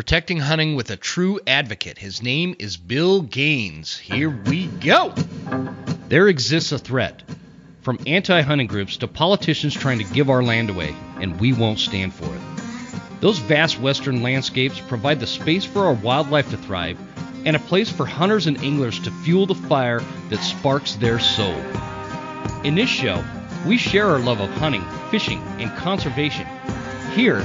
Protecting hunting with a true advocate. His name is Bill Gaines. Here we go. There exists a threat, from anti-hunting groups to politicians trying to give our land away, and we won't stand for it. Those vast western landscapes provide the space for our wildlife to thrive and a place for hunters and anglers to fuel the fire that sparks their soul. In this show, we share our love of hunting, fishing, and conservation. Here,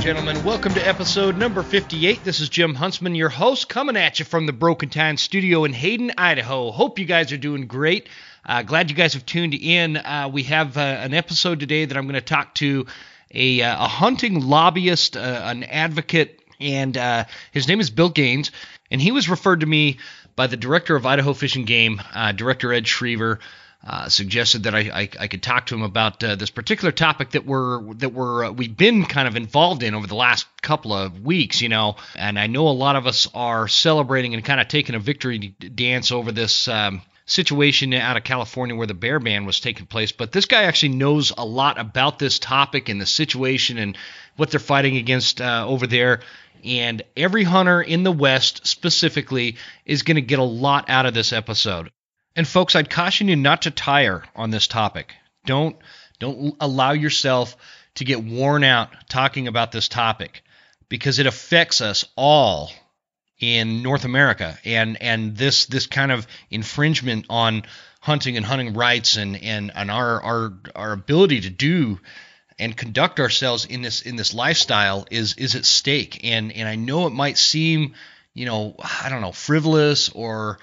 Gentlemen, welcome to episode number 58. This is Jim Huntsman, your host, coming at you from the Broken Time Studio in Hayden, Idaho. Hope you guys are doing great. Glad you guys have tuned in. We have an episode today that I'm going to talk to a hunting lobbyist, an advocate, and his name is Bill Gaines, and he was referred to me by the director of Idaho Fish and Game, Director Ed Schriever. Suggested that I could talk to him about this particular topic that we've been kind of involved in over the last couple of weeks, you know. And I know a lot of us are celebrating and kind of taking a victory dance over this situation out of California where the bear ban was taking place. But this guy actually knows a lot about this topic and the situation and what they're fighting against over there. And every hunter in the West specifically is going to get a lot out of this episode. And folks, I'd caution you not to tire on this topic. Don't allow yourself to get worn out talking about this topic, because it affects us all in North America. And this kind of infringement on hunting and hunting rights and our ability to do and conduct ourselves in this lifestyle is at stake. And I know it might seem, you know, I don't know, frivolous or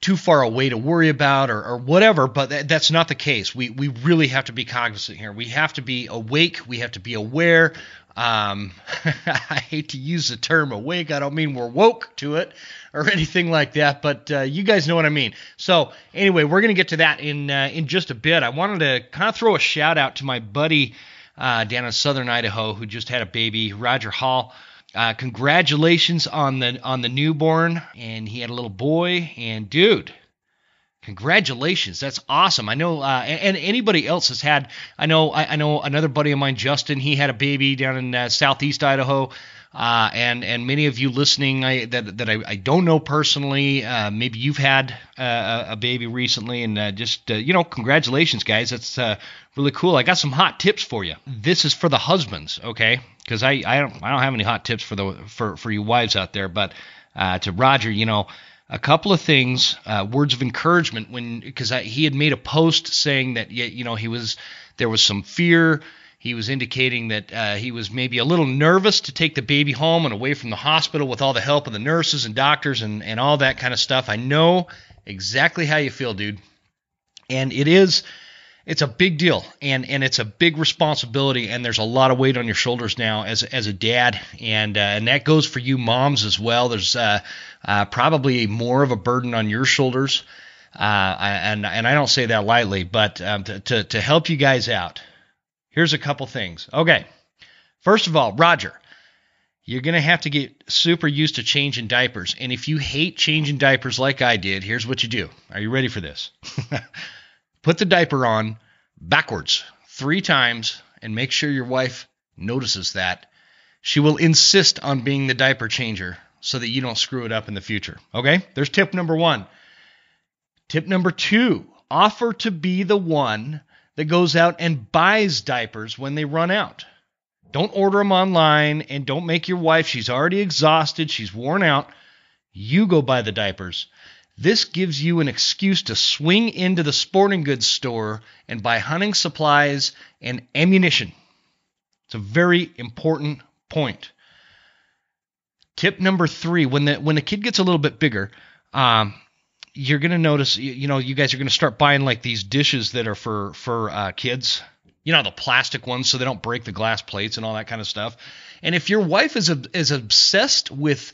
too far away to worry about or whatever, but that's not the case. We really have to be cognizant here. We have to be awake. We have to be aware. I hate to use the term awake. I don't mean we're woke to it or anything like that, but you guys know what I mean. So anyway, we're going to get to that in just a bit. I wanted to kind of throw a shout out to my buddy down in southern Idaho who just had a baby, Roger Hall. Congratulations on the newborn, and he had a little boy, and dude, congratulations. That's awesome. I know, and anybody else has had, I know another buddy of mine, Justin, he had a baby down in southeast Idaho, and many of you listening that I don't know personally, maybe you've had a baby recently, and congratulations, guys. That's really cool. I got some hot tips for you. This is for the husbands, okay? Because I don't have any hot tips for you wives out there, but to Roger, you know, a couple of things, words of encouragement because he had made a post saying that, you know, there was some fear. He was indicating that he was maybe a little nervous to take the baby home and away from the hospital with all the help of the nurses and doctors and all that kind of stuff. I know exactly how you feel, dude, and it's a big deal, and it's a big responsibility, and there's a lot of weight on your shoulders now as a dad, and that goes for you moms as well. There's probably more of a burden on your shoulders, and I don't say that lightly, but to help you guys out, here's a couple things. Okay, first of all, Roger, you're going to have to get super used to changing diapers, and if you hate changing diapers like I did, here's what you do. Are you ready for this? Put the diaper on backwards 3 times and make sure your wife notices that. She will insist on being the diaper changer so that you don't screw it up in the future. Okay? There's tip number 1. Tip number 2, offer to be the one that goes out and buys diapers when they run out. Don't order them online, and don't make your wife. She's already exhausted. She's worn out. You go buy the diapers. This gives you an excuse to swing into the sporting goods store and buy hunting supplies and ammunition. It's a very important point. Tip number 3, when the kid gets a little bit bigger, you're going to notice, you know, you guys are going to start buying like these dishes that are for kids, you know, the plastic ones so they don't break the glass plates and all that kind of stuff. And if your wife is obsessed with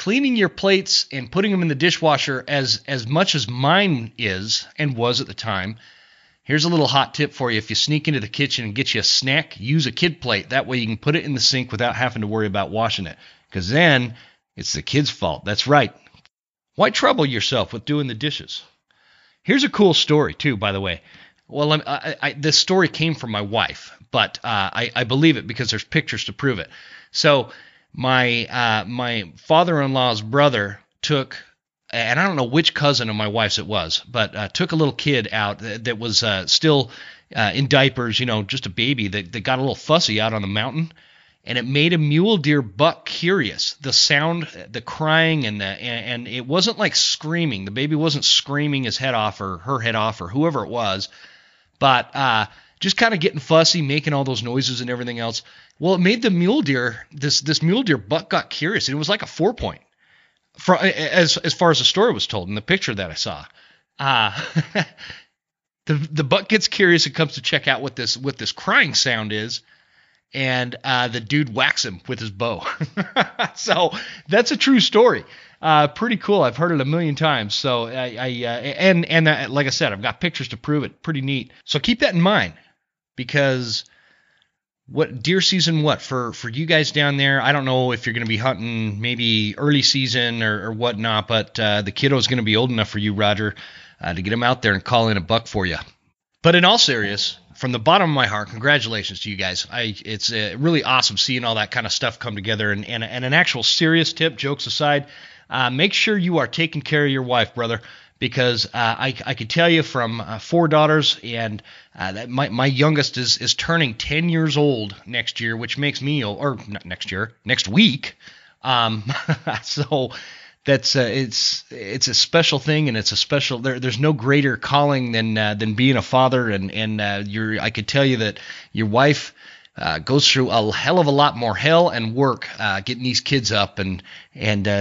cleaning your plates and putting them in the dishwasher as much as mine is and was at the time. Here's a little hot tip for you. If you sneak into the kitchen and get you a snack, use a kid plate. That way you can put it in the sink without having to worry about washing it, because then it's the kid's fault. That's right. Why trouble yourself with doing the dishes? Here's a cool story, too, by the way. Well, this story came from my wife, but I believe it because there's pictures to prove it. So my father-in-law's brother took, and I don't know which cousin of my wife's it was, but took a little kid out that was still in diapers, you know, just a baby that got a little fussy out on the mountain. And it made a mule deer buck curious. The sound, the crying, and it wasn't like screaming. The baby wasn't screaming his head off or her head off or whoever it was, but just kind of getting fussy, making all those noises and everything else. Well, it made the mule deer, this mule deer buck got curious, and it was like a 4-point as far as the story was told in the picture that I saw. The buck gets curious and comes to check out what this crying sound is. And the dude whacks him with his bow. So that's a true story. Pretty cool. I've heard it a million times. So I like I said, I've got pictures to prove it. Pretty neat. So keep that in mind, because what deer season? What for you guys down there? I don't know if you're going to be hunting maybe early season or whatnot, but the kiddo is going to be old enough for you, Roger, to get him out there and call in a buck for you. But in all seriousness, from the bottom of my heart, congratulations to you guys. It's really awesome seeing all that kind of stuff come together. And an actual serious tip, jokes aside, make sure you are taking care of your wife, brother, because I can tell you from 4 daughters, and my youngest is turning 10 years old next year, which makes me old, or not next year, next week. So that's it's a special thing, and it's a special. There's no greater calling than being a father, and I could tell you that your wife goes through a hell of a lot more hell and work getting these kids up and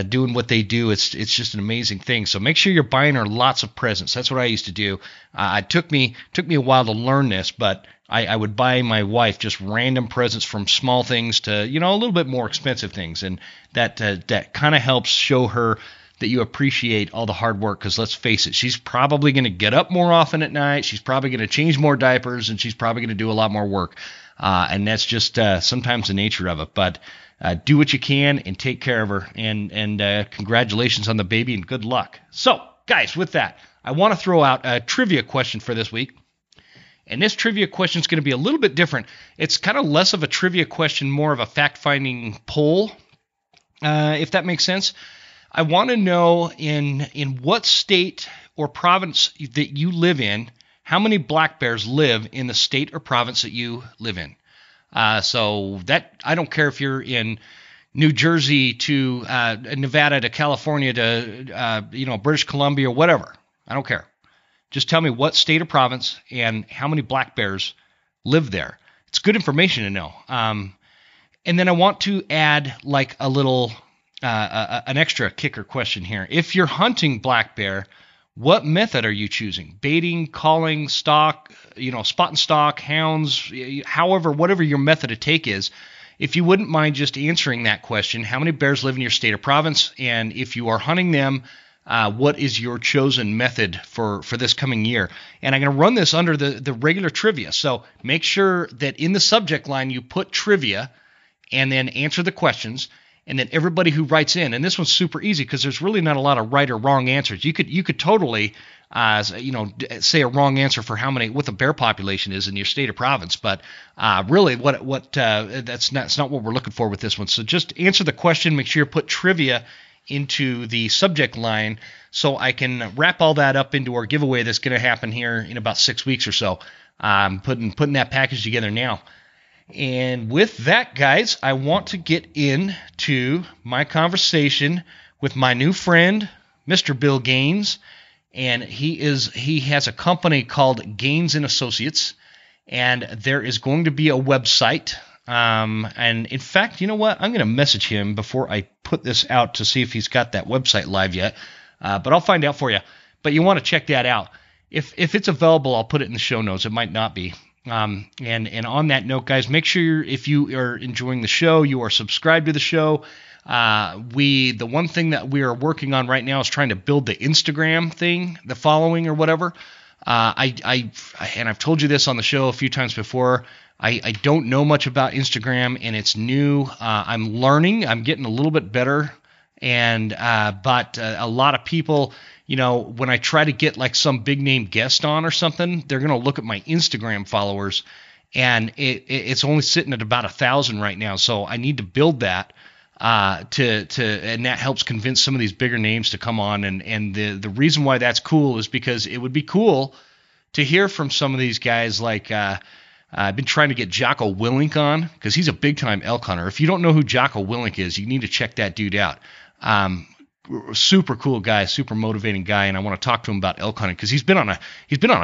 doing what they do. It's just an amazing thing. So make sure you're buying her lots of presents. That's what I used to do. It took me a while to learn this, but I would buy my wife just random presents, from small things to, you know, a little bit more expensive things. And that kind of helps show her that you appreciate all the hard work, because let's face it, she's probably going to get up more often at night. She's probably going to change more diapers, and she's probably going to do a lot more work. And that's just sometimes the nature of it. But do what you can and take care of her. And congratulations on the baby, and good luck. So, guys, with that, I want to throw out a trivia question for this week. And this trivia question is going to be a little bit different. It's kind of less of a trivia question, more of a fact-finding poll, if that makes sense. I want to know in what state or province that you live in, how many black bears live in the state or province that you live in. So that, I don't care if you're in New Jersey to Nevada to California to British Columbia, whatever. I don't care. Just tell me what state or province and how many black bears live there. It's good information to know. And then I want to add like a little an extra kicker question here. If you're hunting black bear, what method are you choosing? Baiting, calling, stalk, spot and stalk, hounds, however, whatever your method of take is. If you wouldn't mind just answering that question, how many bears live in your state or province, and if you are hunting them, what is your chosen method for this coming year? And I'm going to run this under the regular trivia. So make sure that in the subject line you put trivia and then answer the questions. And then everybody who writes in, and this one's super easy because there's really not a lot of right or wrong answers. You could totally, say a wrong answer for what the bear population is in your state or province, but really what that's not what we're looking for with this one. So just answer the question. Make sure you put trivia into the subject line so I can wrap all that up into our giveaway that's going to happen here in about 6 weeks or so. I'm putting that package together now. And with that, guys, I want to get into my conversation with my new friend, Mr. Bill Gaines. And he has a company called Gaines & Associates. And there is going to be a website. And in fact, you know what? I'm going to message him before I put this out to see if he's got that website live yet. But I'll find out for you. But you want to check that out. If it's available, I'll put it in the show notes. It might not be. And on that note, guys, make sure if you are enjoying the show, you are subscribed to the show. The one thing that we are working on right now is trying to build the Instagram thing, the following or whatever. And I've told you this on the show a few times before. I don't know much about Instagram, and it's new. I'm learning. I'm getting a little bit better. And but a lot of people, you know, when I try to get like some big name guest on or something, they're going to look at my Instagram followers, and it's only sitting at about 1,000 right now. So I need to build that and that helps convince some of these bigger names to come on. And the reason why that's cool is because it would be cool to hear from some of these guys like I've been trying to get Jocko Willink on because he's a big-time elk hunter. If you don't know who Jocko Willink is, you need to check that dude out. Super cool guy, super motivating guy, and I want to talk to him about elk hunting because he's been on a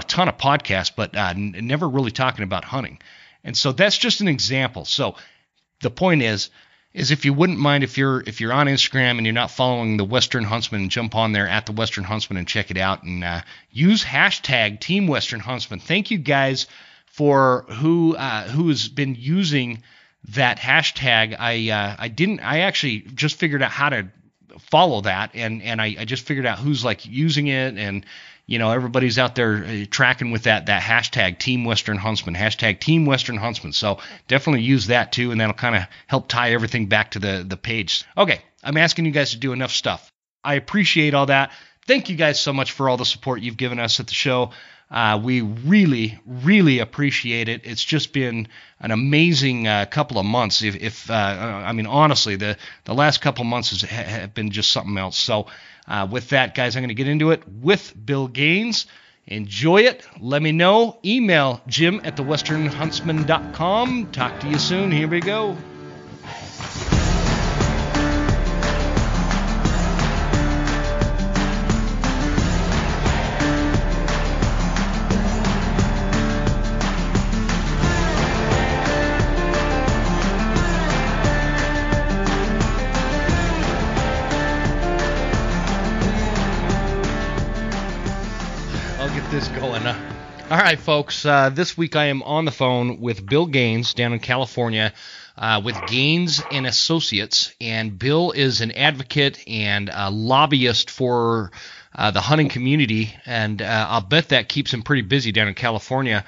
ton of podcasts, but never really talking about hunting. And so that's just an example. So the point is if you wouldn't mind, if you're on Instagram and you're not following the Western Huntsman, jump on there at the Western Huntsman and check it out, and use hashtag Team Western Huntsman. Thank you guys for who has been using that hashtag. I actually just figured out how to follow that, and I just figured out who's like using it, and you know, everybody's out there tracking with that hashtag Team Western Huntsman, hashtag Team Western Huntsman. So definitely use that too, and that'll kind of help tie everything back to the page. Okay, I'm asking you guys to do enough stuff. I appreciate all that. Thank you guys so much for all the support you've given us at the show. We really, really appreciate it. It's just been an amazing couple of months. Honestly, the last couple of months have been just something else. So with that, guys, I'm going to get into it with Bill Gaines. Enjoy it. Let me know. Email jim@thewesternhuntsman.com. Talk to you soon. Here we go. All right, folks, this week I am on the phone with Bill Gaines down in California with Gaines & Associates, and Bill is an advocate and a lobbyist for the hunting community, and I'll bet that keeps him pretty busy down in California.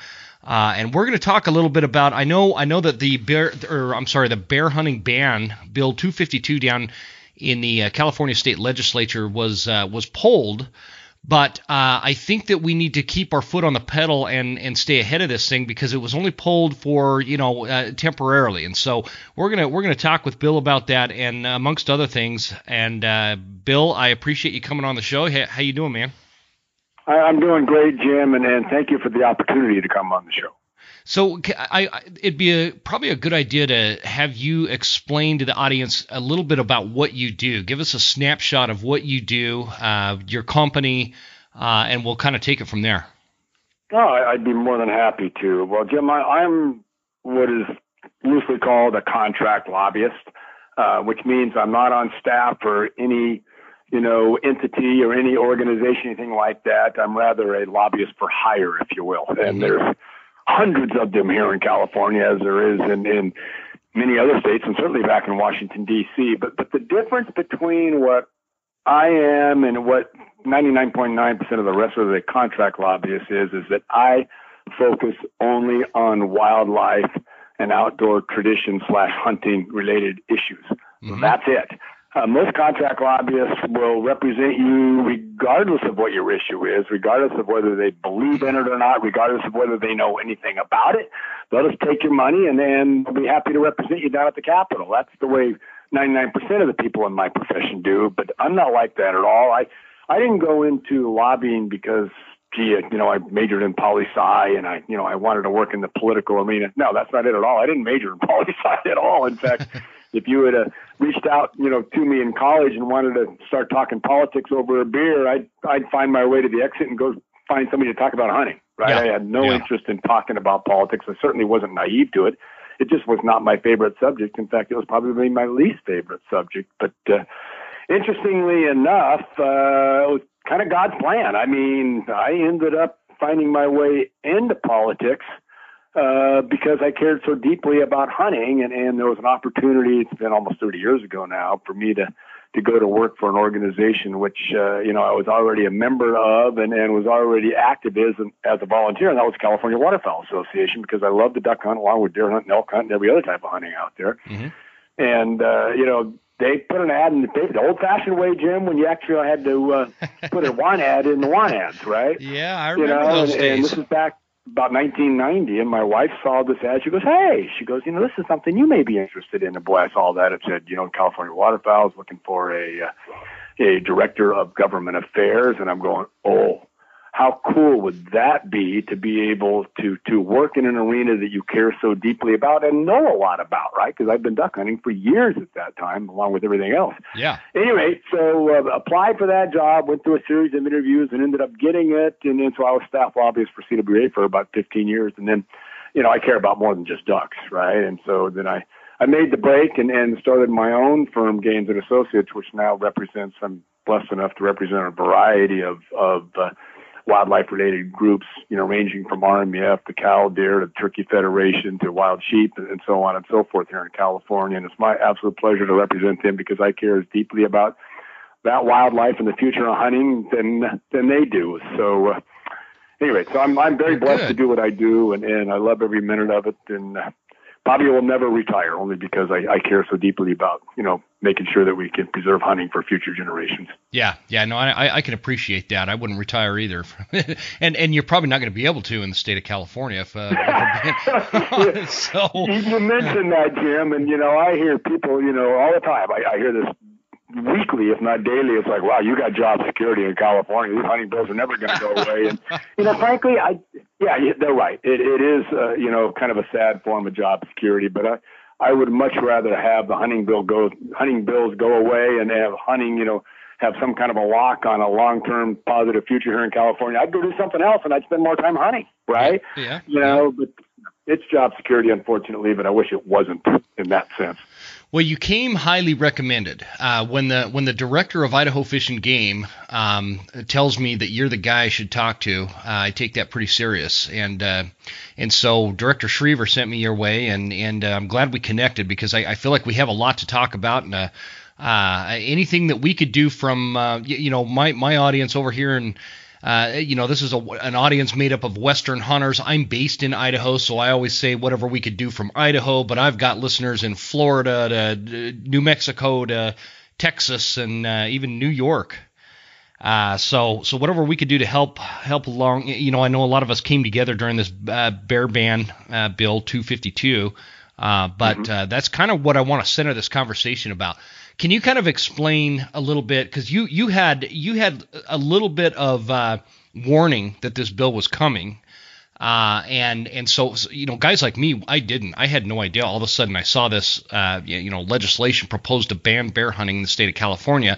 And we're going to talk a little bit about, I know that the bear hunting ban, Bill 252 down in the California state legislature was polled. But I think that we need to keep our foot on the pedal and stay ahead of this thing because it was only polled for, temporarily. And so we're gonna talk with Bill about that and amongst other things. And Bill, I appreciate you coming on the show. Hey, how you doing, man? I'm doing great, Jim, and thank you for the opportunity to come on the show. So it'd be probably a good idea to have you explain to the audience a little bit about what you do. Give us a snapshot of what you do, your company, and we'll kind of take it from there. Oh, I'd be more than happy to. Well, Jim, I'm what is loosely called a contract lobbyist, which means I'm not on staff or any, entity or any organization, anything like that. I'm rather a lobbyist for hire, if you will. And there's hundreds of them here in California, as there is in many other states, and certainly back in Washington, D.C. But the difference between what I am and what 99.9% of the rest of the contract lobbyists is that I focus only on wildlife and outdoor tradition / hunting related issues. Mm-hmm. That's it. Most contract lobbyists will represent you regardless of what your issue is, regardless of whether they believe in it or not, regardless of whether they know anything about it. Let us take your money, and then we'll be happy to represent you down at the Capitol. That's the way 99% of the people in my profession do, but I'm not like that at all. I didn't go into lobbying because, I majored in poli-sci, and I wanted to work in the political arena. No, that's not it at all. I didn't major in poli-sci at all. In fact, if you had reached out, to me in college and wanted to start talking politics over a beer, I'd find my way to the exit and go find somebody to talk about hunting. Right? Yeah. I had no interest in talking about politics. I certainly wasn't naive to it. It just was not my favorite subject. In fact, it was probably my least favorite subject. But interestingly enough, it was kind of God's plan. I ended up finding my way into politics because I cared so deeply about hunting, and there was an opportunity. It's been almost 30 years ago now for me to go to work for an organization which, you know, I was already a member of and was already active as a volunteer, and that was the California Waterfowl Association, because I loved the duck hunt along with deer hunt and elk hunt and every other type of hunting out there. Mm-hmm. And, you know, they put an ad in the paper, the old-fashioned way, Jim, when you actually had to put a want ad in the want ads, right? Yeah, I remember those days. And this is back about 1990, and my wife saw this ad. She goes, hey, she goes, you know, this is something you may be interested in. And boy, I saw that. It said, you know, California Waterfowl is looking for a director of government affairs. And I'm going, oh, how cool would that be to be able to work in an arena that you care so deeply about and know a lot about, right? Because I've been duck hunting for years at that time, along with everything else. Yeah. Anyway, so applied for that job, went through a series of interviews and ended up getting it. And then so I was staff lobbyist for CWA for about 15 years. And then, you know, I care about more than just ducks, right? And so then I made the break and started my own firm, Gaines & Associates, which now represents, I'm blessed enough to represent a variety of wildlife-related groups, you know, ranging from RMEF to Cal Deer to Turkey Federation to wild sheep and so on and so forth here in California. And it's my absolute pleasure to represent them because I care as deeply about that wildlife and the future of hunting than they do. So anyway, so I'm very blessed to do what I do, and I love every minute of it. And Bobby will never retire, only because I care so deeply about, you know, making sure that we can preserve hunting for future generations. Yeah, no, I can appreciate that. I wouldn't retire either. and you're probably not going to be able to in the state of California. If so. You mentioned that, Jim, and, you know, I hear people, you know, all the time. I hear this weekly, if not daily. It's like, wow, you got job security in California. These hunting bills are never going to go away. And, you know, frankly, they're right. It is, you know, kind of a sad form of job security, but I would much rather have the hunting bills go away and have hunting, you know, have some kind of a lock on a long-term positive future here in California. I'd go do something else and I'd spend more time hunting, right? Yeah. You know, but it's job security, unfortunately, but I wish it wasn't in that sense. Well, you came highly recommended. When the director of Idaho Fish and Game tells me that you're the guy I should talk to, I take that pretty serious. And so Director Schriever sent me your way, and I'm glad we connected because I feel like we have a lot to talk about, and anything that we could do from you know, my audience over here and. You know, this is an audience made up of Western hunters. I'm based in Idaho, so I always say whatever we could do from Idaho, but I've got listeners in Florida to New Mexico to Texas and even New York. So whatever we could do to help along, you know, I know a lot of us came together during this bear ban bill 252, but mm-hmm. That's kind of what I want to center this conversation about. Can you kind of explain a little bit, because you had a little bit of warning that this bill was coming, and so, you know, guys like me, I had no idea. All of a sudden I saw this you know, legislation proposed to ban bear hunting in the state of California.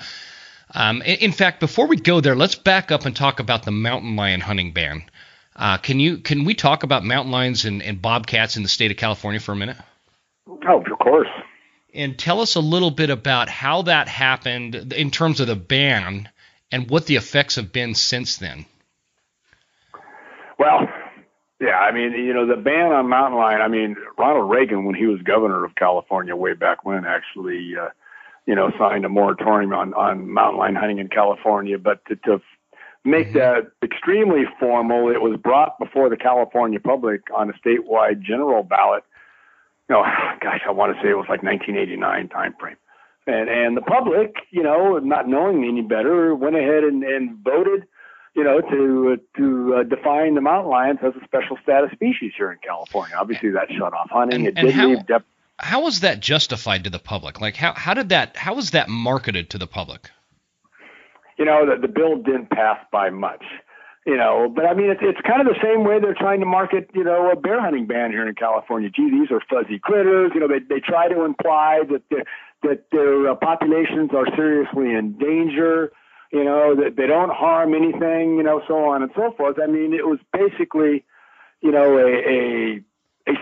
In fact, before we go there, let's back up and talk about the mountain lion hunting ban. Can we talk about mountain lions and bobcats in the state of California for a minute? Oh, of course. And tell us a little bit about how that happened in terms of the ban and what the effects have been since then. Well, yeah, I mean, you know, the ban on mountain lion, I mean, Ronald Reagan, when he was governor of California way back when, actually, you know, signed a moratorium on mountain lion hunting in California. But to make that extremely formal, it was brought before the California public on a statewide general ballot. No, gosh, I want to say it was like 1989 time frame. And the public, you know, not knowing any better, went ahead and voted, you know, to define the mountain lions as a special status species here in California. Obviously, that shut off hunting. How was that justified to the public? Like, how was that marketed to the public? You know, the bill didn't pass by much. You know, but I mean, it's kind of the same way they're trying to market, you know, a bear hunting ban here in California. Gee, these are fuzzy critters. You know, they try to imply that their populations are seriously in danger, you know, that they don't harm anything, you know, so on and so forth. I mean, it was basically, you know, a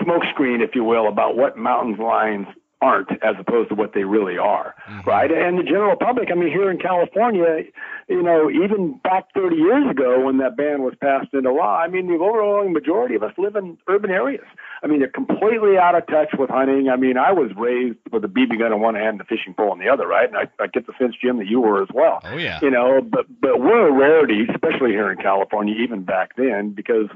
smokescreen, if you will, about what mountain lions aren't as opposed to what they really are, right? And the general public, I mean, here in California, you know, even back 30 years ago when that ban was passed into law, I mean, the overwhelming majority of us live in urban areas. I mean, they're completely out of touch with hunting. I mean, I was raised with a BB gun in one hand and the fishing pole in the other, right? And I get the sense, Jim, that you were as well. Oh, yeah. You know, but we're a rarity, especially here in California, even back then, because,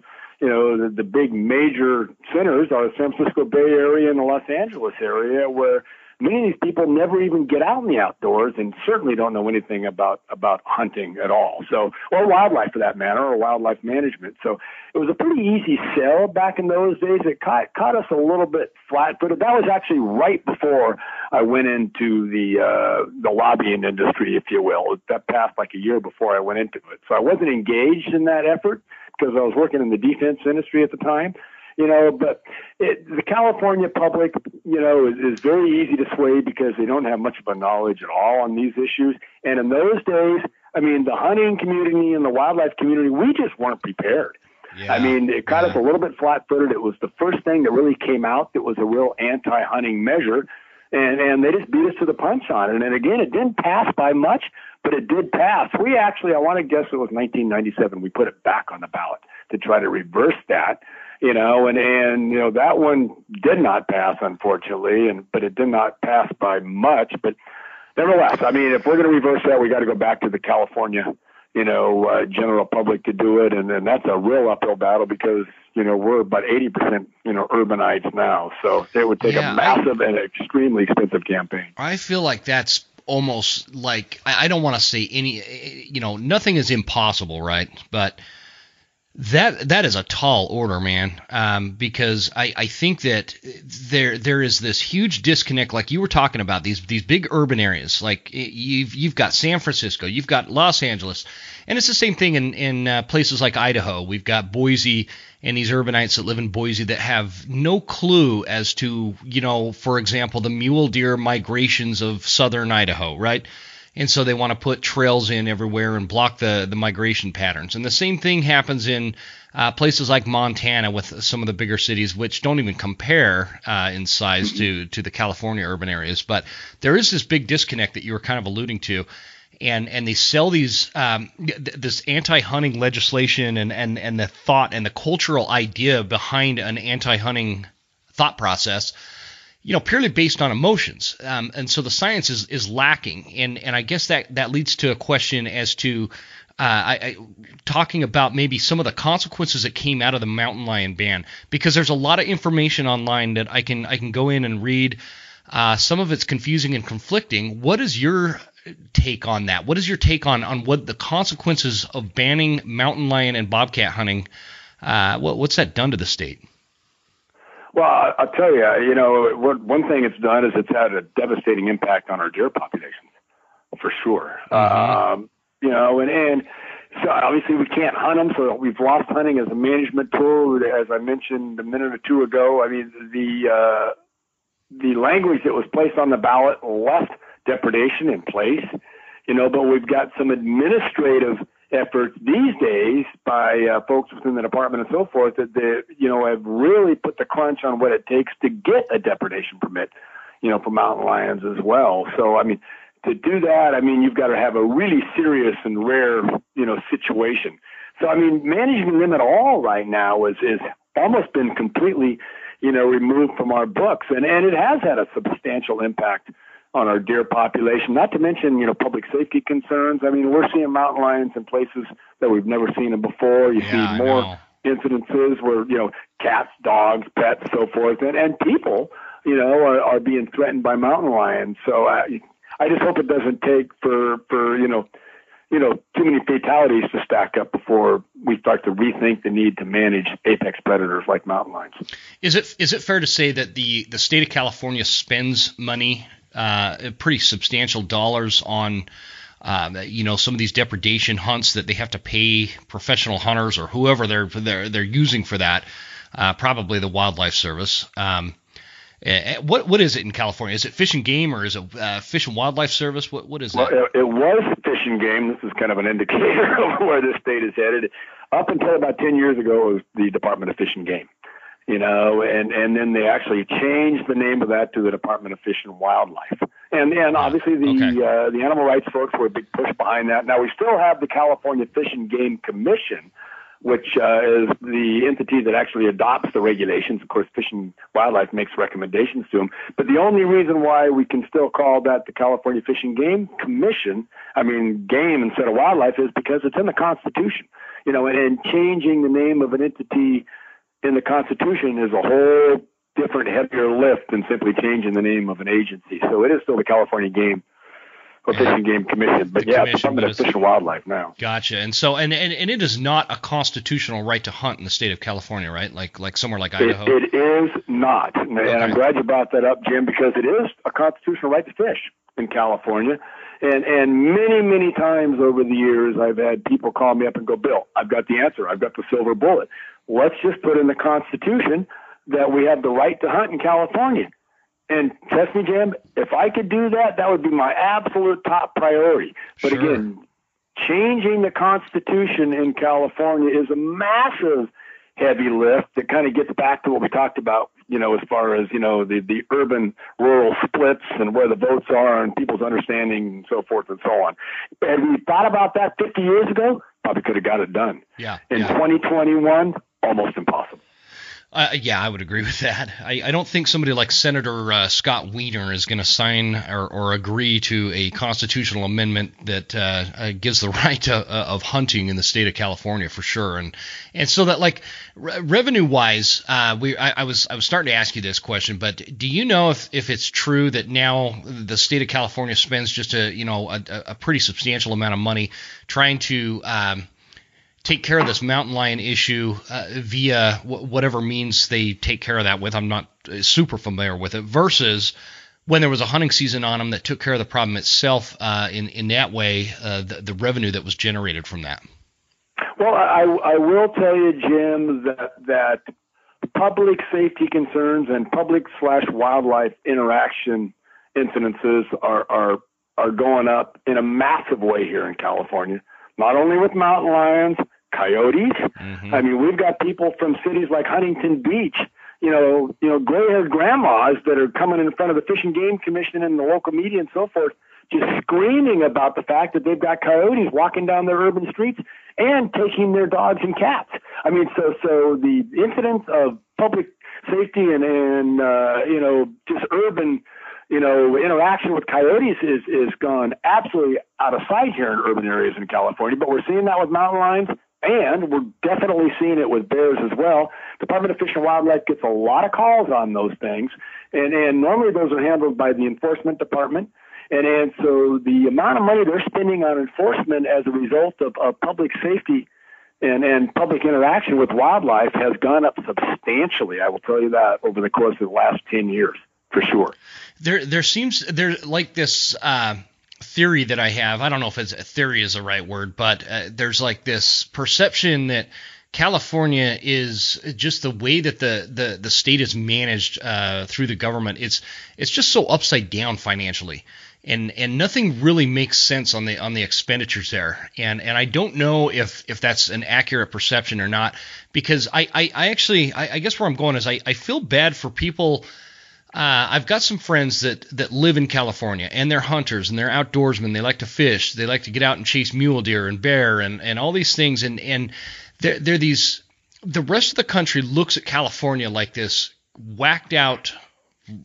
you know, the big major centers are the San Francisco Bay Area and the Los Angeles area, where many of these people never even get out in the outdoors and certainly don't know anything about hunting at all. So, or wildlife for that matter, or wildlife management. So it was a pretty easy sell back in those days. It caught us a little bit flat-footed. That was actually right before I went into the lobbying industry, if you will. That passed like a year before I went into it. So I wasn't engaged in that effort because I was working in the defense industry at the time. You know, but the California public, you know, is very easy to sway because they don't have much of a knowledge at all on these issues. And in those days, I mean, the hunting community and the wildlife community, we just weren't prepared. Yeah, I mean, it caught us a little bit flat-footed. It was the first thing that really came out that was a real anti-hunting measure. And they just beat us to the punch on it. And again, it didn't pass by much, but it did pass. We actually, I want to guess it was 1997, we put it back on the ballot to try to reverse that. You know, and you know, that one did not pass, unfortunately, but it did not pass by much. But nevertheless, I mean, if we're going to reverse that, we got to go back to the California, you know, general public to do it. And then that's a real uphill battle because, you know, we're about 80%, you know, urbanites now. So it would take a massive and extremely expensive campaign. I feel like that's almost like, I don't want to say any, you know, nothing is impossible, right? But that is a tall order, man, because I think that there is this huge disconnect, like you were talking about, these big urban areas. Like you've got San Francisco, you've got Los Angeles, and it's the same thing in places like Idaho. We've got Boise and these urbanites that live in Boise that have no clue as to, you know, for example, the mule deer migrations of southern Idaho, right? And so they want to put trails in everywhere and block the migration patterns. And the same thing happens in places like Montana with some of the bigger cities, which don't even compare in size to the California urban areas. But there is this big disconnect that you were kind of alluding to. And they sell these this anti-hunting legislation and the thought and the cultural idea behind an anti-hunting thought process, you know, purely based on emotions. And so the science is lacking. And I guess that leads to a question as to talking about maybe some of the consequences that came out of the mountain lion ban, because there's a lot of information online that I can go in and read. Some of it's confusing and conflicting. What is your take on that? What is your take on what the consequences of banning mountain lion and bobcat hunting, what's that done to the state? Well, I'll tell you, you know, one thing it's done is it's had a devastating impact on our deer populations, for sure. Mm-hmm. You know, and so obviously we can't hunt them, so we've lost hunting as a management tool. As I mentioned a minute or two ago, I mean, the language that was placed on the ballot left depredation in place, you know, but we've got some administrative efforts these days by folks within the department and so forth that they, you know, have really put the crunch on what it takes to get a depredation permit, you know, for mountain lions as well. So, I mean, to do that, I mean, you've got to have a really serious and rare, you know, situation. So, I mean, managing them at all right now is almost been completely, you know, removed from our books. And it has had a substantial impact on our deer population, not to mention, you know, public safety concerns. I mean, we're seeing mountain lions in places that we've never seen them before. You see more incidences where, you know, cats, dogs, pets, so forth, and people, you know, are being threatened by mountain lions. So I just hope it doesn't take for you know, too many fatalities to stack up before we start to rethink the need to manage apex predators like mountain lions. Is it fair to say that the state of California spends money, pretty substantial dollars on, you know, some of these depredation hunts that they have to pay professional hunters or whoever they're using for that, probably the Wildlife Service. What is it in California? Is it Fish and Game or is it Fish and Wildlife Service? What is that? Well, it was Fish and Game. This is kind of an indicator of where this state is headed. Up until about 10 years ago, it was the Department of Fish and Game. You know, and then they actually changed the name of that to the Department of Fish and Wildlife. And obviously the animal rights folks were a big push behind that. Now, we still have the California Fish and Game Commission, which is the entity that actually adopts the regulations. Of course, Fish and Wildlife makes recommendations to them. But the only reason why we can still call that the California Fish and Game Commission, I mean game instead of wildlife, is because it's in the Constitution. You know, and changing the name of an entity in the Constitution is a whole different, heavier lift than simply changing the name of an agency. So it is still the California Game or Fish and Game Commission, but yeah, it's something that's Fish and Wildlife now. Gotcha. And so, and it is not a constitutional right to hunt in the state of California, right? Like somewhere like Idaho. It is not. And I'm glad you brought that up, Jim, because it is a constitutional right to fish in California. And many times over the years, I've had people call me up and go, Bill, I've got the answer. I've got the silver bullet. Let's just put in the Constitution that we have the right to hunt in California. And trust me, Jim, if I could do that, that would be my absolute top priority. But again, changing the Constitution in California is a massive heavy lift that kind of gets back to what we talked about, you know, as far as, you know, the urban-rural splits and where the votes are and people's understanding and so forth and so on. Had we thought about that 50 years ago, probably could have got it done. Yeah. In 2021, almost impossible. Yeah, I would agree with that. I don't think somebody like Senator Scott Wiener is going to sign or agree to a constitutional amendment that gives the right of hunting in the state of California for sure. And so that, like, revenue-wise, I was starting to ask you this question, but do you know if it's true that now the state of California spends just a pretty substantial amount of money trying to take care of this mountain lion issue via whatever means they take care of that with? I'm not super familiar with it, versus when there was a hunting season on them that took care of the problem itself in that way, the revenue that was generated from that. Well, I will tell you, Jim, that public safety concerns and public/wildlife interaction incidences are going up in a massive way here in California, not only with mountain lions, coyotes. Mm-hmm. I mean, we've got people from cities like Huntington Beach, you know, gray-haired grandmas that are coming in front of the Fish and Game Commission and the local media and so forth, just screaming about the fact that they've got coyotes walking down their urban streets and taking their dogs and cats. I mean, so the incidence of public safety and just urban, you know, interaction with coyotes is gone absolutely out of sight here in urban areas in California, but we're seeing that with mountain lions, and we're definitely seeing it with bears as well. Department of Fish and Wildlife gets a lot of calls on those things, and normally those are handled by the enforcement department, and so the amount of money they're spending on enforcement as a result of public safety and public interaction with wildlife has gone up substantially, I will tell you that, over the course of the last 10 years. For sure. There's like this theory that I have. I don't know if it's a theory is the right word, but there's like this perception that California is just the way that the state is managed through the government. It's just so upside down financially, and nothing really makes sense on the expenditures there. And I don't know if that's an accurate perception or not, because I guess where I'm going is I feel bad for people. I've got some friends that live in California, and they're hunters and they're outdoorsmen. They like to fish. They like to get out and chase mule deer and bear and all these things. And they're these – the rest of the country looks at California like this whacked out,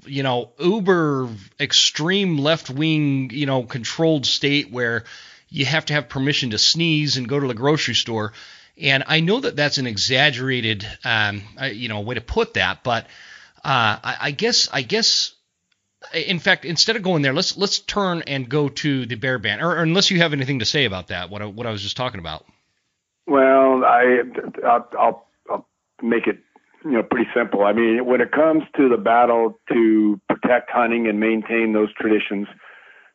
you know, uber extreme left-wing, you know, controlled state where you have to have permission to sneeze and go to the grocery store. And I know that that's an exaggerated, you know, way to put that, but – I guess. In fact, instead of going there, let's turn and go to the bear ban, or unless you have anything to say about that, what I was just talking about. Well, I'll make it, you know, pretty simple. I mean, when it comes to the battle to protect hunting and maintain those traditions,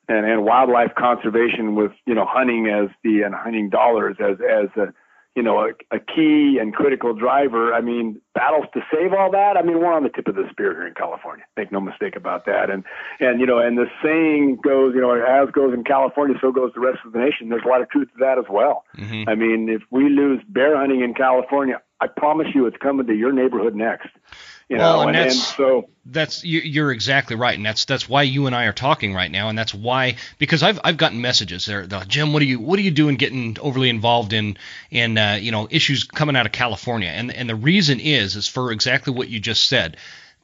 and wildlife conservation with, you know, hunting as the and hunting dollars as a, you know, a key and critical driver. I mean, battles to save all that. I mean, we're on the tip of the spear here in California. Make no mistake about that. And you know, and the saying goes, you know, as goes in California, so goes the rest of the nation. There's a lot of truth to that as well. Mm-hmm. I mean, if we lose bear hunting in California, I promise you it's coming to your neighborhood next. You know, well, you're exactly right, and that's why you and I are talking right now, and that's why, because I've gotten messages there, Jim, what are you doing getting overly involved in issues coming out of California, and the reason is for exactly what you just said.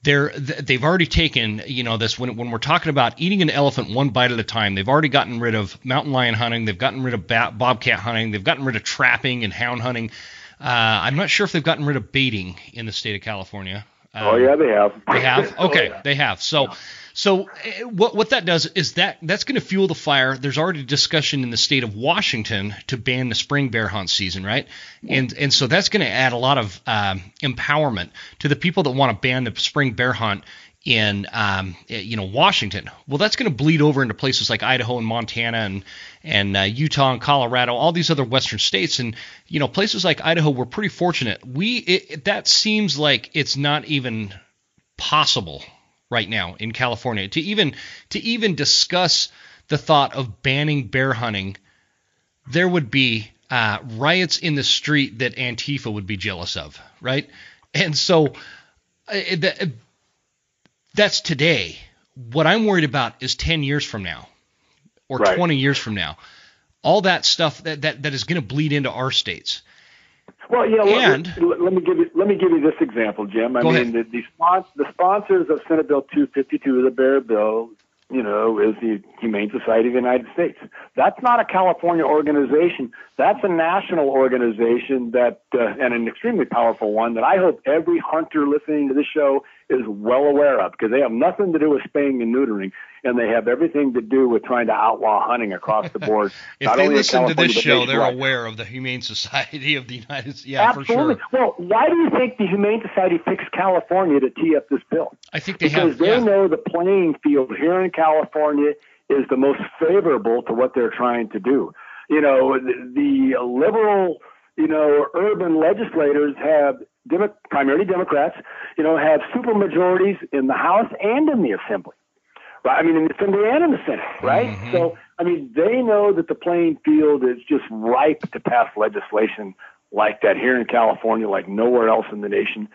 They've already taken, this when we're talking about eating an elephant one bite at a time, they've already gotten rid of mountain lion hunting, they've gotten rid of bobcat hunting, they've gotten rid of trapping and hound hunting. I'm not sure if they've gotten rid of baiting in the state of California. They have. They have? Okay, they have. So what that does is that's going to fuel the fire. There's already a discussion in the state of Washington to ban the spring bear hunt season, right? And so that's going to add a lot of empowerment to the people that want to ban the spring bear hunt in Washington. Well, that's going to bleed over into places like Idaho and Montana and Utah and Colorado, all these other western states, and places like Idaho. We're pretty fortunate. That seems like it's not even possible right now in California to even discuss the thought of banning bear hunting. There would be riots in the street that Antifa would be jealous of, right? And so that's today. What I'm worried about is 10 years from now or 20 years from now. All that stuff that is going to bleed into our states. Well, let me give you this example, Jim. The sponsors of Senate Bill 252, the bear bill, is the Humane Society of the United States. That's not a California organization. That's a national organization and an extremely powerful one that I hope every hunter listening to this show is well aware of, because they have nothing to do with spaying and neutering, and they have everything to do with trying to outlaw hunting across the board. If they listen to this show, they're aware of the Humane Society of the United States. Yeah, absolutely. For sure. Well, why do you think the Humane Society picks California to tee up this bill? I think they know the playing field here in California is the most favorable to what they're trying to do. The liberal, urban legislators have primarily Democrats, have super majorities in the House and in the Assembly, right? I mean, in the Assembly and in the Senate, right? Mm-hmm. So, I mean, they know that the playing field is just ripe to pass legislation like that here in California, like nowhere else in the nation.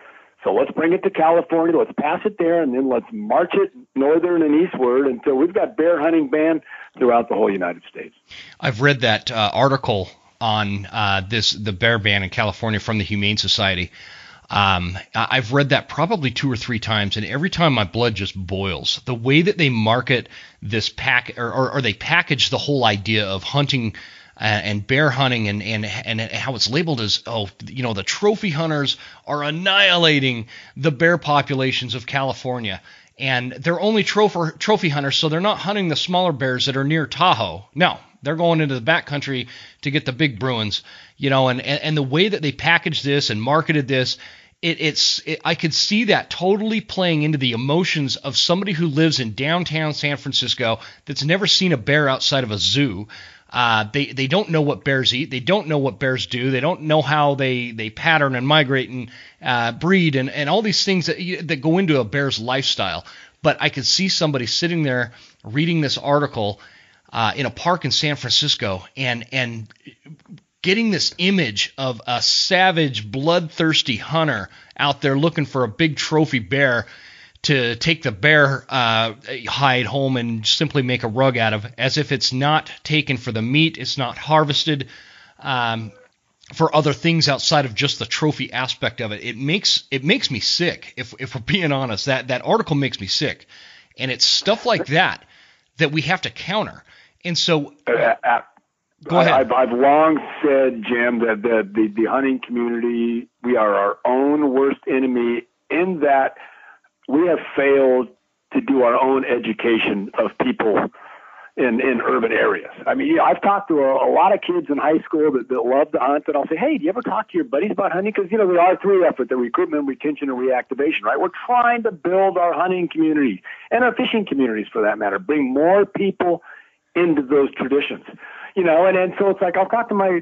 So let's bring it to California, let's pass it there, and then let's march it northern and eastward until we've got bear hunting banned throughout the whole United States. I've read that article on the bear ban in California from the Humane Society. I've read that probably 2 or 3 times, and every time my blood just boils. The way that they market this pack, or they package the whole idea of hunting and bear hunting, and how it's labeled as, the trophy hunters are annihilating the bear populations of California, and they're only trophy hunters, so they're not hunting the smaller bears that are near Tahoe. No. They're going into the backcountry to get the big Bruins, and the way that they packaged this and marketed this, I could see that totally playing into the emotions of somebody who lives in downtown San Francisco that's never seen a bear outside of a zoo. They don't know what bears eat. They don't know what bears do. They don't know how they pattern and migrate and breed and all these things that go into a bear's lifestyle. But I could see somebody sitting there reading this article in a park in San Francisco and getting this image of a savage, bloodthirsty hunter out there looking for a big trophy bear to take the bear hide home and simply make a rug out of, as if it's not taken for the meat, it's not harvested for other things outside of just the trophy aspect of it. It makes me sick, if we're being honest. That article makes me sick. And it's stuff like that we have to counter. And so, go ahead. I've long said, Jim, that the hunting community, we are our own worst enemy, in that we have failed to do our own education of people in urban areas. I mean, I've talked to a lot of kids in high school that love to hunt, and I'll say, hey, do you ever talk to your buddies about hunting? Because, the R3 effort, the recruitment, retention, and reactivation, right? We're trying to build our hunting community and our fishing communities, for that matter, bring more people into those traditions, and so it's like, I'll talk to my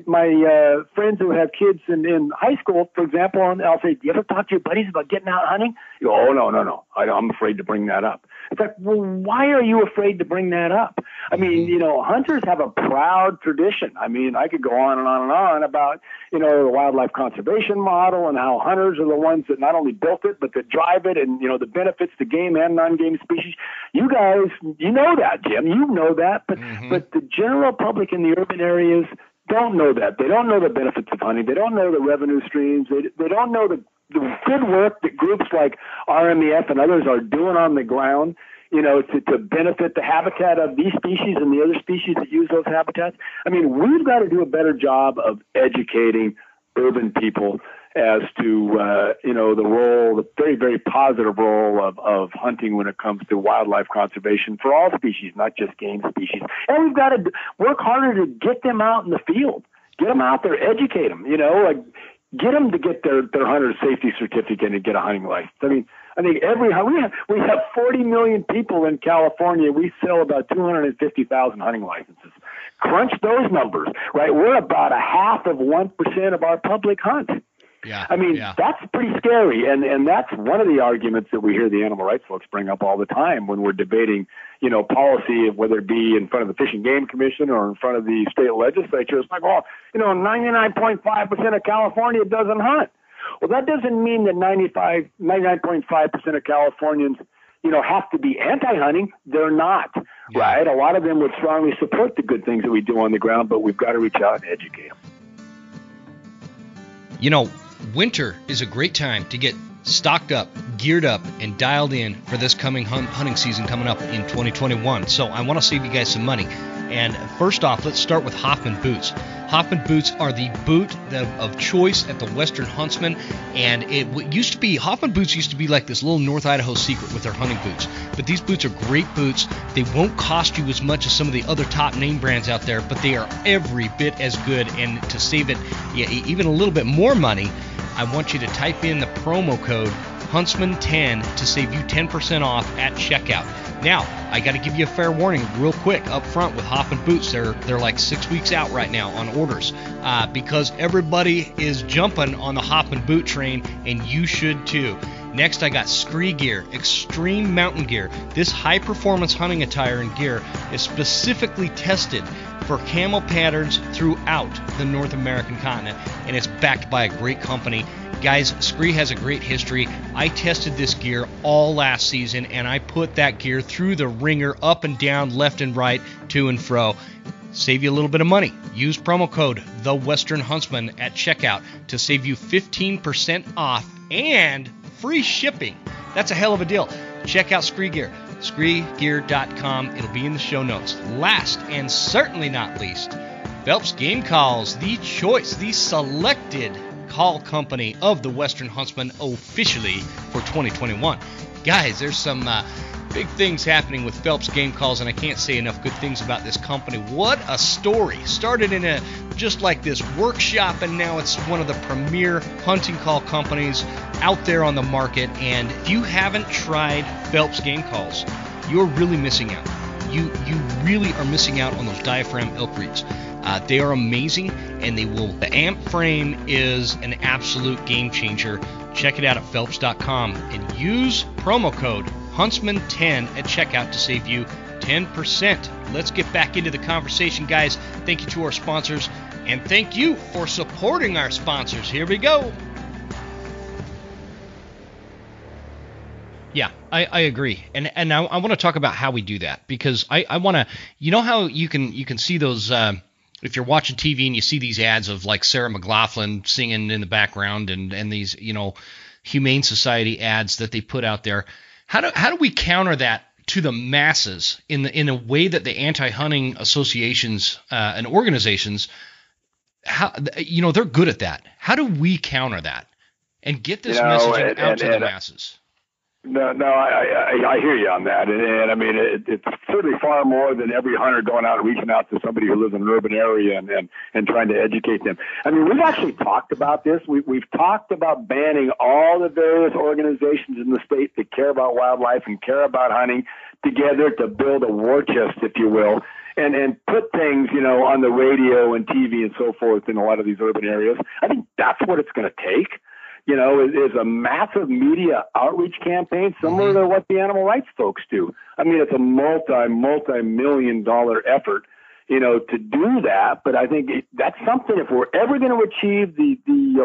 friends who have kids in high school, for example, and I'll say, do you ever talk to your buddies about getting out hunting? You go, oh, no, I, I'm afraid to bring that up. It's like, well, why are you afraid to bring that up? I mean, you know, hunters have a proud tradition. I mean, I could go on and on and on about, you know, the wildlife conservation model and how hunters are the ones that not only built it, but that drive it and, you know, the benefits to game and non-game species. You guys, you know that, Jim. You know that. But, but the general public in the urban areas don't know that. They don't know the benefits of hunting. They don't know the revenue streams. They don't know the good work that groups like RMEF and others are doing on the ground, you know, to benefit the habitat of these species and the other species that use those habitats. I mean, we've got to do a better job of educating urban people as to, you know, the role, the very, very positive role of hunting when it comes to wildlife conservation for all species, not just game species. And we've got to work harder to get them out in the field, get them out there, educate them, you know, like, get them to get their hunter safety certificate and get a hunting license. I mean, I think we have 40 million people in California. We sell about 250,000 hunting licenses. Crunch those numbers, right? We're about 0.5% of our public hunt. Yeah, I mean, that's pretty scary. And that's one of the arguments that we hear the animal rights folks bring up all the time when we're debating, you know, policy, whether it be in front of the Fish and Game Commission or in front of the state legislature. It's like, well, you know, 99.5% of California doesn't hunt. Well, that doesn't mean that 99.5% of Californians, you know, have to be anti-hunting. They're not, right? A lot of them would strongly support the good things that we do on the ground, but we've got to reach out and educate them. You know, winter is a great time to get stocked up, geared up, and dialed in for this coming hunting season coming up in 2021. So I want to save you guys some money. And first off, let's start with Hoffman Boots. Hoffman Boots are the boot of choice at the Western Huntsman. And it used to be, Hoffman Boots used to be like this little North Idaho secret with their hunting boots. But these boots are great boots. They won't cost you as much as some of the other top name brands out there, but they are every bit as good. And to save it even a little bit more money, I want you to type in the promo code Huntsman10 to save you 10% off at checkout. Now, I got to give you a fair warning real quick up front with Hoffman Boots. They're like 6 weeks out right now on orders because everybody is jumping on the Hoffman Boot train, and you should too. Next, I got SKRE Gear, Extreme Mountain Gear. This high-performance hunting attire and gear is specifically tested for camel patterns throughout the North American continent, and it's backed by a great company. Guys, SKRE has a great history. I tested this gear all last season, and I put that gear through the ringer, up and down, left and right, to and fro. Save you a little bit of money. Use promo code TheWesternHuntsman at checkout to save you 15% off and free shipping. That's a hell of a deal. Check out SKRE Gear, SKREgear.com. It'll be in the show notes. Last and certainly not least, Phelps Game Calls, the choice, the selected call company of the Western Huntsman officially for 2021. Guys, there's some big things happening with Phelps Game Calls, and I can't say enough good things about this company. What a story. Started in a just like this workshop, and now it's one of the premier hunting call companies out there on the market. And if you haven't tried Phelps Game Calls, you're really missing out. You really are missing out on those diaphragm elk reeds. They are amazing, and they will. The amp frame is an absolute game changer. Check it out at Phelps.com and use promo code Huntsman10 at checkout to save you 10%. Let's get back into the conversation, guys. Thank you to our sponsors, and thank you for supporting our sponsors. Here we go. Yeah, I agree. And I want to talk about how we do that, because I want to – you know how you can see those if you're watching TV and you see these ads of like Sarah McLachlan singing in the background and these, you know, Humane Society ads that they put out there. How do we counter that to the masses in a way that the anti-hunting associations and organizations, how, you know, they're good at that. How do we counter that and get this messaging out to the masses? No, I hear you on that, and I mean it's certainly far more than every hunter going out and reaching out to somebody who lives in an urban area and trying to educate them. I mean, we've actually talked about this. We've talked about banning all the various organizations in the state that care about wildlife and care about hunting together to build a war chest, if you will, and put things, you know, on the radio and TV and so forth in a lot of these urban areas. I think that's what it's going to take. you know, is a massive media outreach campaign similar to what the animal rights folks do. I mean, it's a multi-million dollar effort, you know, to do that. But I think that's something, if we're ever going to achieve the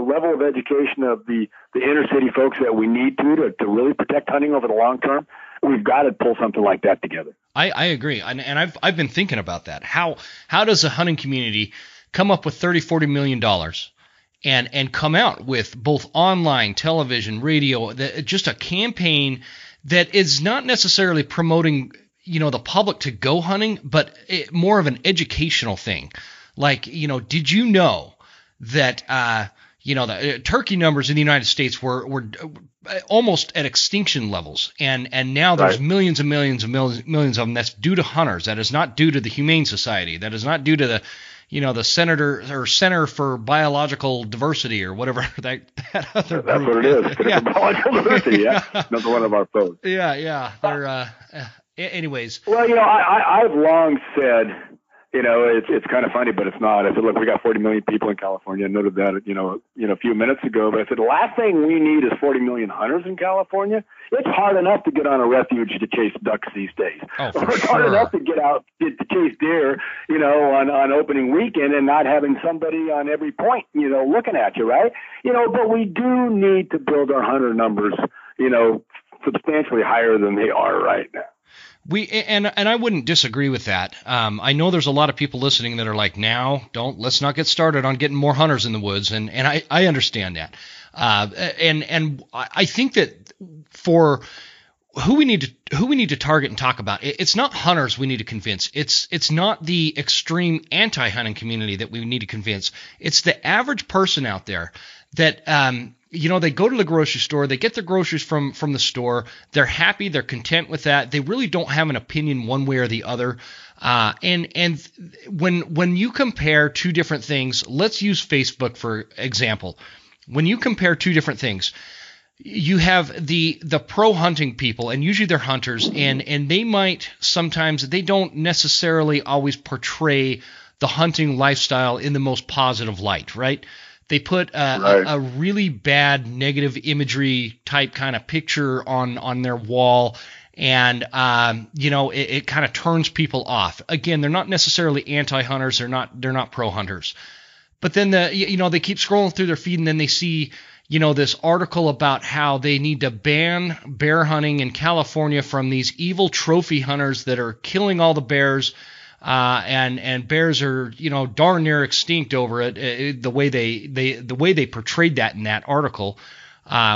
level of education of the inner city folks that we need to really protect hunting over the long term, we've got to pull something like that together. I agree. And I've been thinking about that. How does a hunting community come up with $30-40 million and come out with both online, television, radio, just a campaign that is not necessarily promoting, you know, the public to go hunting, but more of an educational thing. Like, you know, did you know that, you know, the turkey numbers in the United States were almost at extinction levels. And now there's millions and millions of them. That's due to hunters. That is not due to the Humane Society. That is not due to the, you know, the senator or Center for Biological Diversity or whatever that other group. That's what it is. Center for Biological Diversity. Yeah. Another one of our folks. Yeah. Yeah. They're, anyways. Well, you know, I've long said, you know, it's kind of funny, but it's not. I said, look, we got 40 million people in California. I noted that, you know, a few minutes ago. But I said, the last thing we need is 40 million hunters in California. It's hard enough to get on a refuge to chase ducks these days. Oh, it's hard enough to get out to chase deer, you know, on opening weekend and not having somebody on every point, you know, looking at you, right? You know, but we do need to build our hunter numbers, you know, substantially higher than they are right now. And I wouldn't disagree with that. I know there's a lot of people listening that are like, let's not get started on getting more hunters in the woods. And I understand that. And I think that for who we need to target and talk about, it's not hunters we need to convince. It's not the extreme anti-hunting community that we need to convince. It's the average person out there that, you know, they go to the grocery store, they get their groceries from the store, they're happy, they're content with that, they really don't have an opinion one way or the other. And when you compare two different things, let's use Facebook for example. When you compare two different things, you have the pro hunting people, and usually they're hunters, and they might sometimes, they don't necessarily always portray the hunting lifestyle in the most positive light, right? They put a really bad negative imagery type kind of picture on their wall, and you know, it kind of turns people off. Again, they're not necessarily anti-hunters, they're not pro-hunters. But then you know, they keep scrolling through their feed, and then they see, you know, this article about how they need to ban bear hunting in California from these evil trophy hunters that are killing all the bears. And bears are, you know, darn near extinct over it, the way they portrayed that in that article,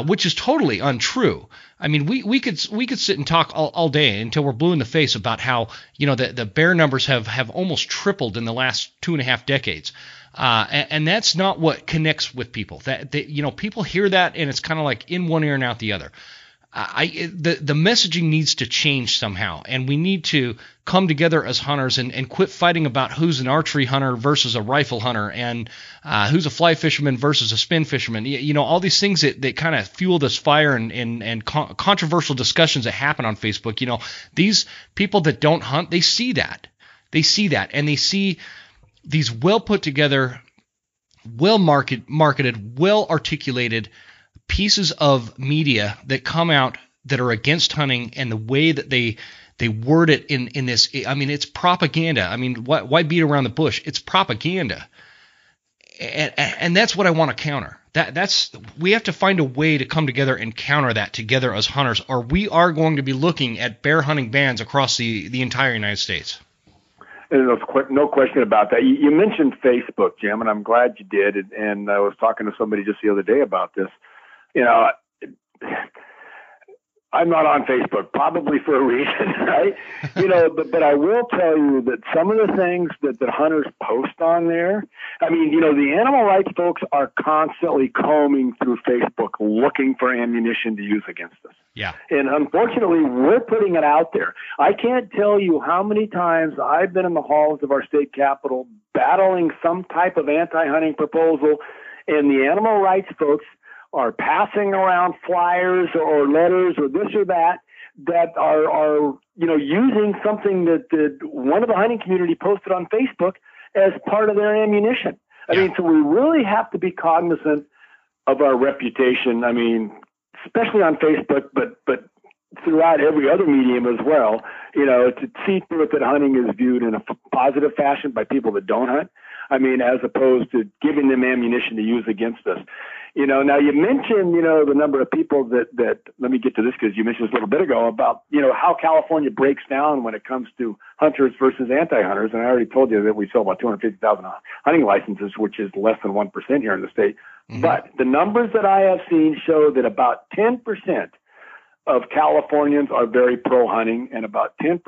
which is totally untrue. I mean, we could sit and talk all day until we're blue in the face about how, you know, the bear numbers have almost tripled in the last 2.5 decades. And that's not what connects with people. You know, people hear that and it's kind of like in one ear and out the other. The messaging needs to change somehow, and we need to come together as hunters and quit fighting about who's an archery hunter versus a rifle hunter, and who's a fly fisherman versus a spin fisherman. You know, all these things that kind of fuel this fire and controversial discussions that happen on Facebook. You know, these people that don't hunt, they see that, and they see these well put together, well marketed, well articulated pieces of media that come out that are against hunting, and the way that they word it in this, I mean, it's propaganda. I mean, why beat around the bush? It's propaganda. And that's what I want to counter. We have to find a way to come together and counter that together as hunters, or we are going to be looking at bear hunting bans across the entire United States. No question about that. You mentioned Facebook, Jim, and I'm glad you did. And I was talking to somebody just the other day about this. You know, I'm not on Facebook, probably for a reason, right? You know, but I will tell you that some of the things that the hunters post on there, I mean, you know, the animal rights folks are constantly combing through Facebook looking for ammunition to use against us. Yeah. And unfortunately, we're putting it out there. I can't tell you how many times I've been in the halls of our state capitol battling some type of anti-hunting proposal, and the animal rights folks are passing around flyers or letters or this or that are, you know, using something that one of the hunting community posted on Facebook as part of their ammunition. I mean, so we really have to be cognizant of our reputation. I mean, especially on Facebook, but throughout every other medium as well, you know, to see through it that hunting is viewed in a positive fashion by people that don't hunt. I mean, as opposed to giving them ammunition to use against us. You know, now you mentioned, you know, the number of people that let me get to this because you mentioned this a little bit ago about, you know, how California breaks down when it comes to hunters versus anti-hunters. And I already told you that we sell about 250,000 hunting licenses, which is less than 1% here in the state. Mm-hmm. But the numbers that I have seen show that about 10% of Californians are very pro-hunting and about 10%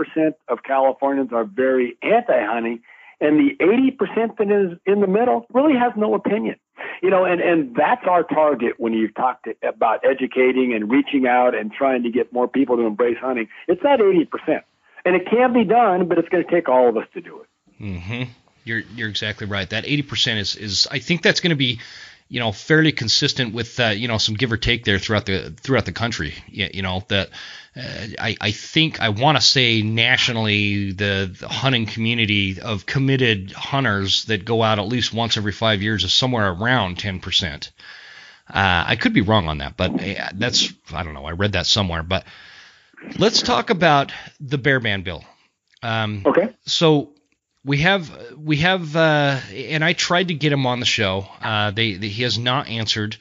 of Californians are very anti-hunting. And the 80% that is in the middle really has no opinion, you know, and that's our target when you talk about educating and reaching out and trying to get more people to embrace hunting. It's that 80%, and it can be done, but it's going to take all of us to do it. Mm-hmm. You're exactly right. That 80% is I think that's going to be, you know, fairly consistent with you know, some give or take there throughout the country. You know, that I think I want to say nationally the hunting community of committed hunters that go out at least once every 5 years is somewhere around 10%. I could be wrong on that, but that's, I don't know, I read that somewhere. But let's talk about the bear ban bill. Okay. So we have and I tried to get him on the show. He has not answered.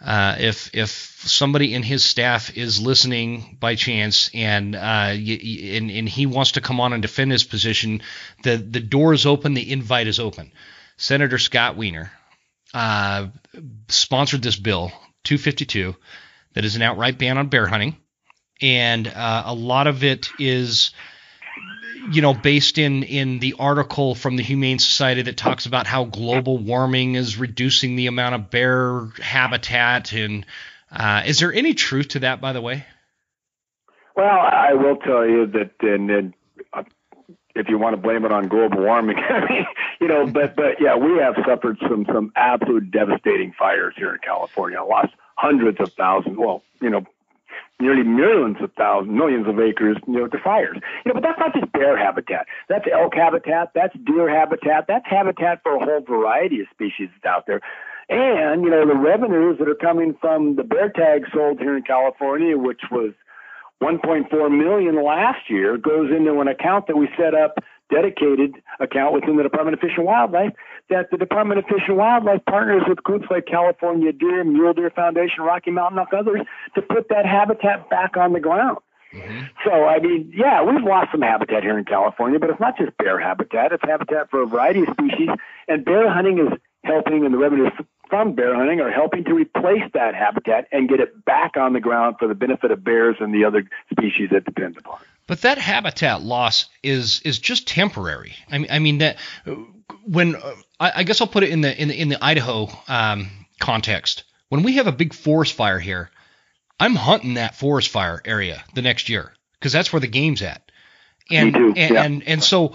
If somebody in his staff is listening by chance and he wants to come on and defend his position, the door is open, the invite is open. Senator Scott Wiener sponsored this bill 252 that is an outright ban on bear hunting, and a lot of it is, you know, based in the article from the Humane Society that talks about how global warming is reducing the amount of bear habitat. And is there any truth to that, by the way? Well, I will tell you that, and if you want to blame it on global warming, I mean, you know, but yeah, we have suffered some absolute devastating fires here in California. Lost hundreds of thousands. Well, you know, nearly millions of acres, you know, to fires. You know, but that's not just bear habitat. That's elk habitat. That's deer habitat. That's habitat for a whole variety of species out there. And, you know, the revenues that are coming from the bear tag sold here in California, which was $1.4 million last year, goes into an account that we set up, dedicated account within the Department of Fish and Wildlife, that the Department of Fish and Wildlife partners with groups like California Deer, Mule Deer Foundation, Rocky Mountain Elk, others, to put that habitat back on the ground. Mm-hmm. So, I mean, yeah, we've lost some habitat here in California, but it's not just bear habitat. It's habitat for a variety of species, and bear hunting is helping, and the revenues from bear hunting are helping to replace that habitat and get it back on the ground for the benefit of bears and the other species that depend upon it. But that habitat loss is just temporary. I mean that when I guess I'll put it in the Idaho context. When we have a big forest fire here, I'm hunting that forest fire area the next year because that's where the game's at. And you do. Yeah. And so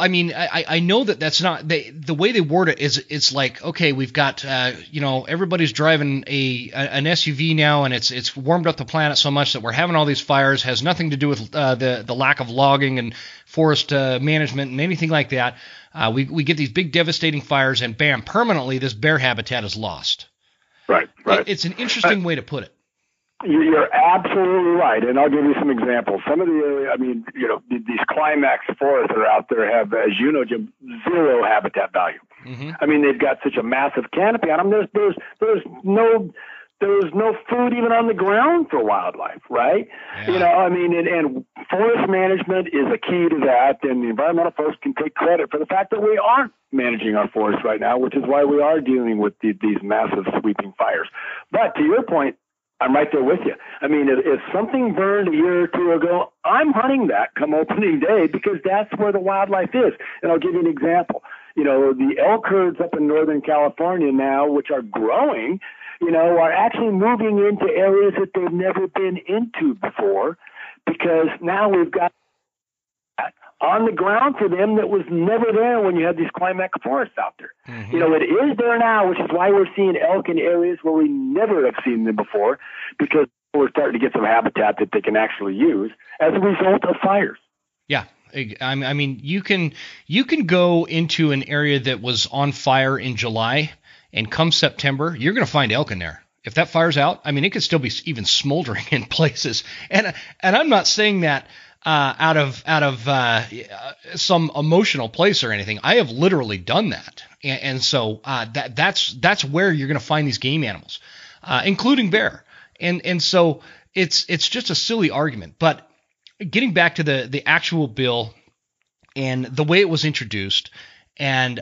I mean I know that's not the way they word it is. It's like, okay, we've got you know, everybody's driving an SUV now, and it's warmed up the planet so much that we're having all these fires. Has nothing to do with the lack of logging and forest management and anything like that. We get these big devastating fires, and bam, permanently this bear habitat is lost. Right. It's an interesting way to put it. You're absolutely right, and I'll give you some examples. Some of the, I mean, you know, these climax forests that are out there have, as you know, Jim, zero habitat value. Mm-hmm. I mean, they've got such a massive canopy on them. There's no food even on the ground for wildlife, right? Yeah. You know, I mean, and forest management is a key to that, and the environmental folks can take credit for the fact that we aren't managing our forests right now, which is why we are dealing with these massive sweeping fires. But to your point, I'm right there with you. I mean, if something burned a year or two ago, I'm hunting that come opening day because that's where the wildlife is. And I'll give you an example. You know, the elk herds up in Northern California now, which are growing, you know, are actually moving into areas that they've never been into before because now we've got on the ground for them that was never there when you had these climax forests out there. Mm-hmm. You know, it is there now, which is why we're seeing elk in areas where we never have seen them before, because we're starting to get some habitat that they can actually use as a result of fires. Yeah. I mean, you can go into an area that was on fire in July, and come September, you're going to find elk in there. If that fires out, I mean, it could still be even smoldering in places. And I'm not saying that out of some emotional place or anything. I have literally done that. And so that's where you're going to find these game animals, including bear. And so it's just a silly argument. But getting back to the actual bill and the way it was introduced, and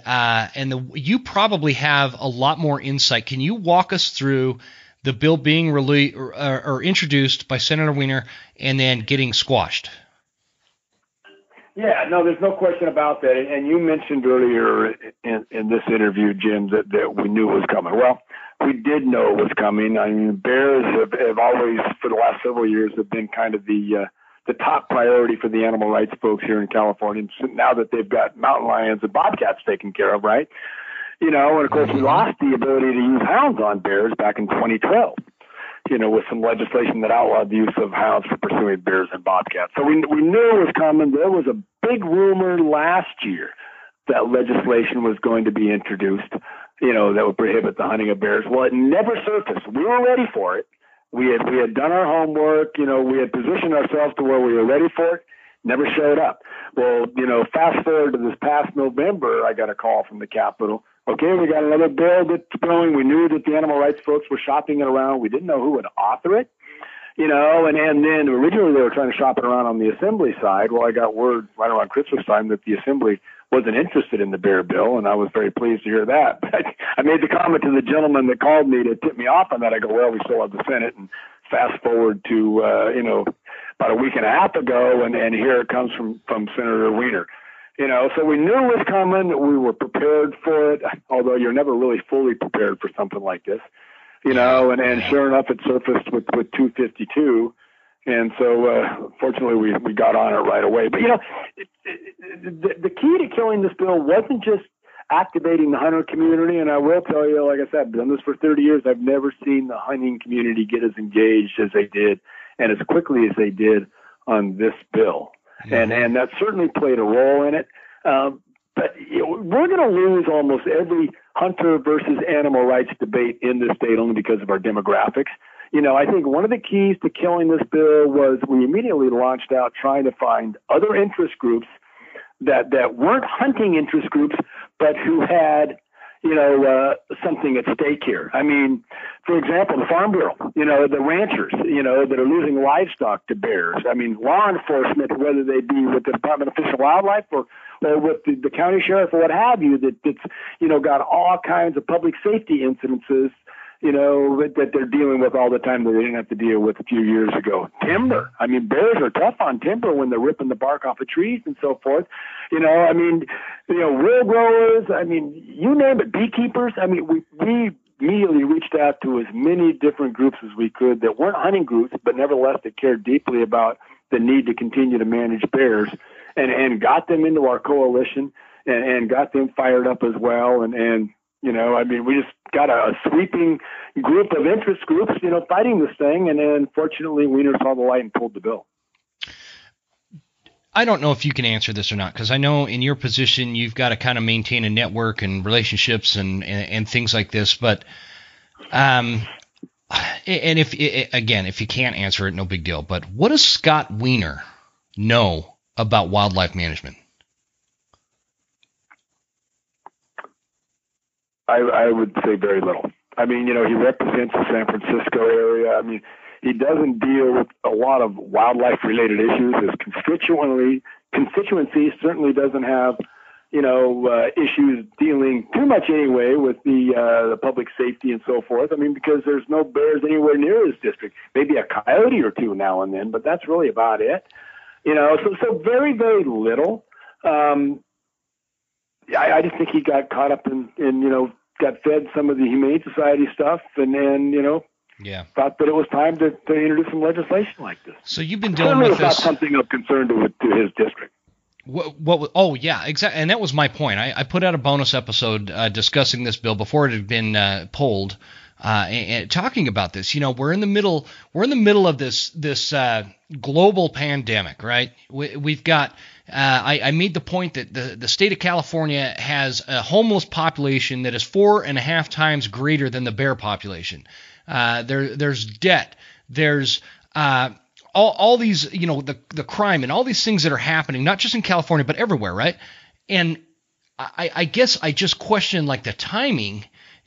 you probably have a lot more insight. Can you walk us through the bill being released or introduced by Senator Wiener and then getting squashed? Yeah, no, there's no question about that. And you mentioned earlier in this interview, Jim, that we knew was coming. Well, we did know it was coming. I mean, bears have always, for the last several years, have been kind of the top priority for the animal rights folks here in California. And now that they've got mountain lions and bobcats taken care of, right? You know, and of course, we lost the ability to use hounds on bears back in 2012, you know, with some legislation that outlawed the use of hounds for pursuing bears and bobcats. So we knew it was coming. There was a big rumor last year that legislation was going to be introduced, you know, that would prohibit the hunting of bears. Well, it never surfaced. We were ready for it. We had done our homework, you know, we had positioned ourselves to where we were ready for it, never showed up. Well, you know, fast forward to this past November, I got a call from the Capitol. Okay, we got another bill that's going. We knew that the animal rights folks were shopping it around. We didn't know who would author it, you know, and then originally they were trying to shop it around on the Assembly side. Well, I got word right around Christmas time that the Assembly wasn't interested in the bear bill, and I was very pleased to hear that. But I made the comment to the gentleman that called me to tip me off on that. I go, well, we still have the Senate, and fast forward to, you know, about a week and a half ago, and here it comes from Senator Wiener. You know, so we knew it was coming. We were prepared for it, although you're never really fully prepared for something like this, you know, and sure enough, it surfaced with 252. And so, fortunately, we got on it right away. But, you know, the key to killing this bill wasn't just activating the hunter community. And I will tell you, like I said, I've done this for 30 years. I've never seen the hunting community get as engaged as they did and as quickly as they did on this bill. Mm-hmm. And that certainly played a role in it. But you know, we're going to lose almost every hunter versus animal rights debate in this state only because of our demographics. You know, I think one of the keys to killing this bill was we immediately launched out trying to find other interest groups that weren't hunting interest groups, but who had, you know, something at stake here. I mean, for example, the Farm Bureau, you know, the ranchers, you know, that are losing livestock to bears. I mean, law enforcement, whether they be with the Department of Fish and Wildlife or with the county sheriff or what have you, that's, you know, got all kinds of public safety incidences, you know, that they're dealing with all the time that they didn't have to deal with a few years ago. Timber. I mean, bears are tough on timber when they're ripping the bark off of trees and so forth. You know, I mean, you know, wool growers. I mean, you name it, beekeepers. I mean, we immediately reached out to as many different groups as we could that weren't hunting groups, but nevertheless that cared deeply about the need to continue to manage bears and got them into our coalition and got them fired up as well. And you know, I mean, we just got a sweeping group of interest groups, you know, fighting this thing. And then fortunately, Wiener saw the light and pulled the bill. I don't know if you can answer this or not, because I know in your position, you've got to kind of maintain a network and relationships and things like this. But and if you can't answer it, no big deal. But what does Scott Wiener know about wildlife management? I would say very little. I mean, you know, he represents the San Francisco area. I mean, he doesn't deal with a lot of wildlife-related issues. His constituency certainly doesn't have, you know, issues dealing too much anyway with the public safety and so forth. I mean, because there's no bears anywhere near his district. Maybe a coyote or two now and then, but that's really about it. You know, so very, very little. I just think he got caught up in, you know, got fed some of the Humane Society stuff and then, you know, thought that it was time to introduce some legislation like this. So you've been dealing with this. Something of concern to his district. Oh, yeah, exactly. And that was my point. I put out a bonus episode discussing this bill before it had been polled and talking about this. You know, we're in the middle of this global pandemic, right? We've got I made the point that the state of California has a homeless population that is 4.5 times greater than the bear population. There's debt. There's all these, you know, the crime and all these things that are happening, not just in California, but everywhere, right? And I guess I just question, like, the timing.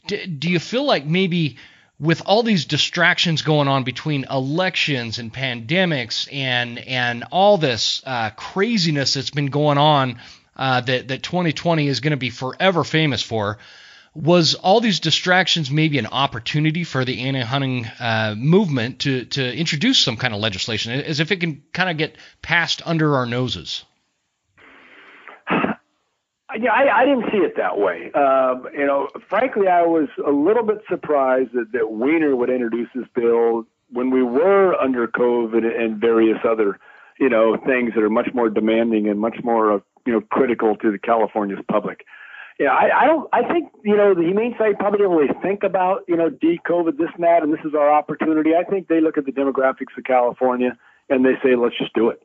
Do you feel like maybe with all these distractions going on between elections and pandemics and all this craziness that's been going on that 2020 is going to be forever famous for, was all these distractions maybe an opportunity for the anti-hunting movement to introduce some kind of legislation, as if it can kind of get passed under our noses? Yeah, I didn't see it that way. You know, frankly, I was a little bit surprised that Wiener would introduce this bill when we were under COVID and various other, you know, things that are much more demanding and much more, you know, critical to the California's public. Yeah, I think, you know, the Humane Society probably didn't really think about, you know, de-COVID, this and that, and this is our opportunity. I think they look at the demographics of California and they say, let's just do it.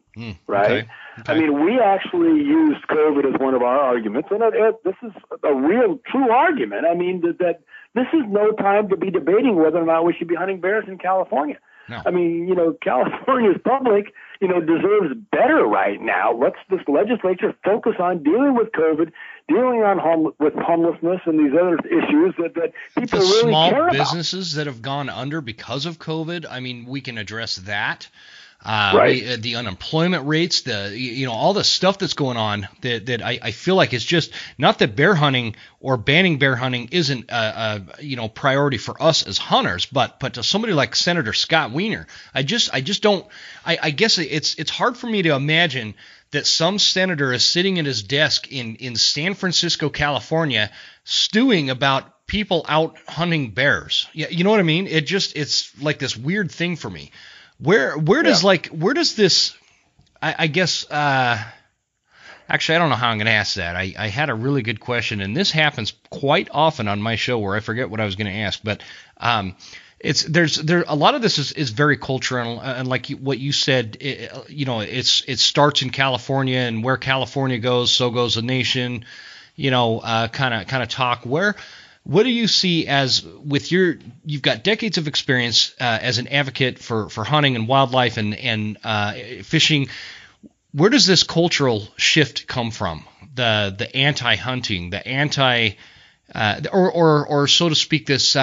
Right? Okay. I mean, we actually used COVID as one of our arguments, and this is a real, true argument. I mean, that this is no time to be debating whether or not we should be hunting bears in California. No. I mean, you know, California's public, you know, deserves better right now. Let's this legislature focus on dealing with COVID, dealing on with homelessness and these other issues that people really care about. Small businesses that have gone under because of COVID. I mean, we can address that. Right. The unemployment rates, you know, all the stuff that's going on that I feel like it's just not that bear hunting or banning bear hunting isn't a you know, priority for us as hunters, but to somebody like Senator Scott Wiener, I just don't. I guess it's hard for me to imagine that some senator is sitting at his desk in San Francisco, California, stewing about people out hunting bears. Yeah, you know what I mean? It's like this weird thing for me. Where does this, I guess, actually, I don't know how I'm going to ask that. I had a really good question, and this happens quite often on my show where I forget what I was going to ask, but a lot of this is very cultural, and like what you said, you know, it starts in California, and where California goes, so goes the nation, you know, kind of talk. What do you see as with you've got decades of experience as an advocate for hunting and wildlife and fishing. Where does this cultural shift come from? The anti-hunting, the anti or so to speak, this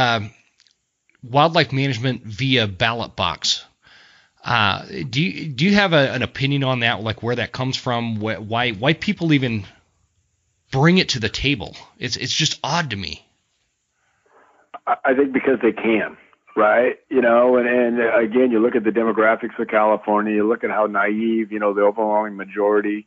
wildlife management via ballot box. Do you have an opinion on that? Like where that comes from? Why people even bring it to the table? It's just odd to me. I think because they can, right? You know, and again, you look at the demographics of California, you look at how naive, you know, the overwhelming majority,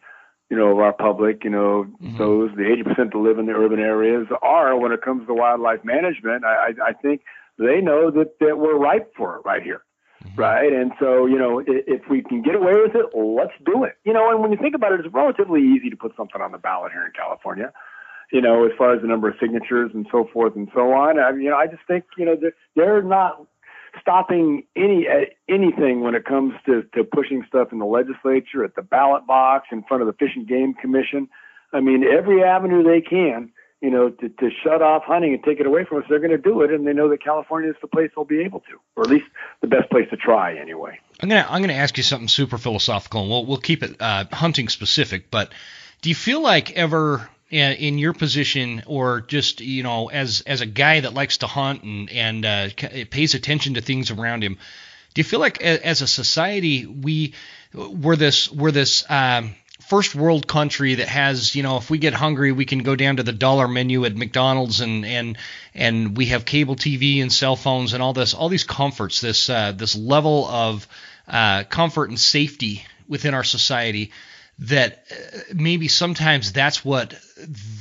you know, of our public, you know, mm-hmm. those, the 80% that live in the urban areas are when it comes to wildlife management. I think they know that we're ripe for it right here, mm-hmm. right? And so, you know, if we can get away with it, let's do it. You know, and when you think about it, it's relatively easy to put something on the ballot here in California. You know, as far as the number of signatures and so forth and so on. I mean, you know, I just think, you know, they're not stopping anything when it comes to pushing stuff in the legislature, at the ballot box, in front of the Fish and Game Commission. I mean, every avenue they can, you know, to shut off hunting and take it away from us, they're going to do it. And they know that California is the place they'll be able to, or at least the best place to try anyway. I'm going to ask you something super philosophical, and we'll keep it hunting specific, but do you feel like ever – in your position, or just, you know, as a guy that likes to hunt and pays attention to things around him, do you feel like as a society we're this first world country that has, you know, if we get hungry we can go down to the dollar menu at McDonald's and we have cable TV and cell phones and all these comforts, this level of comfort and safety within our society, that maybe sometimes that's what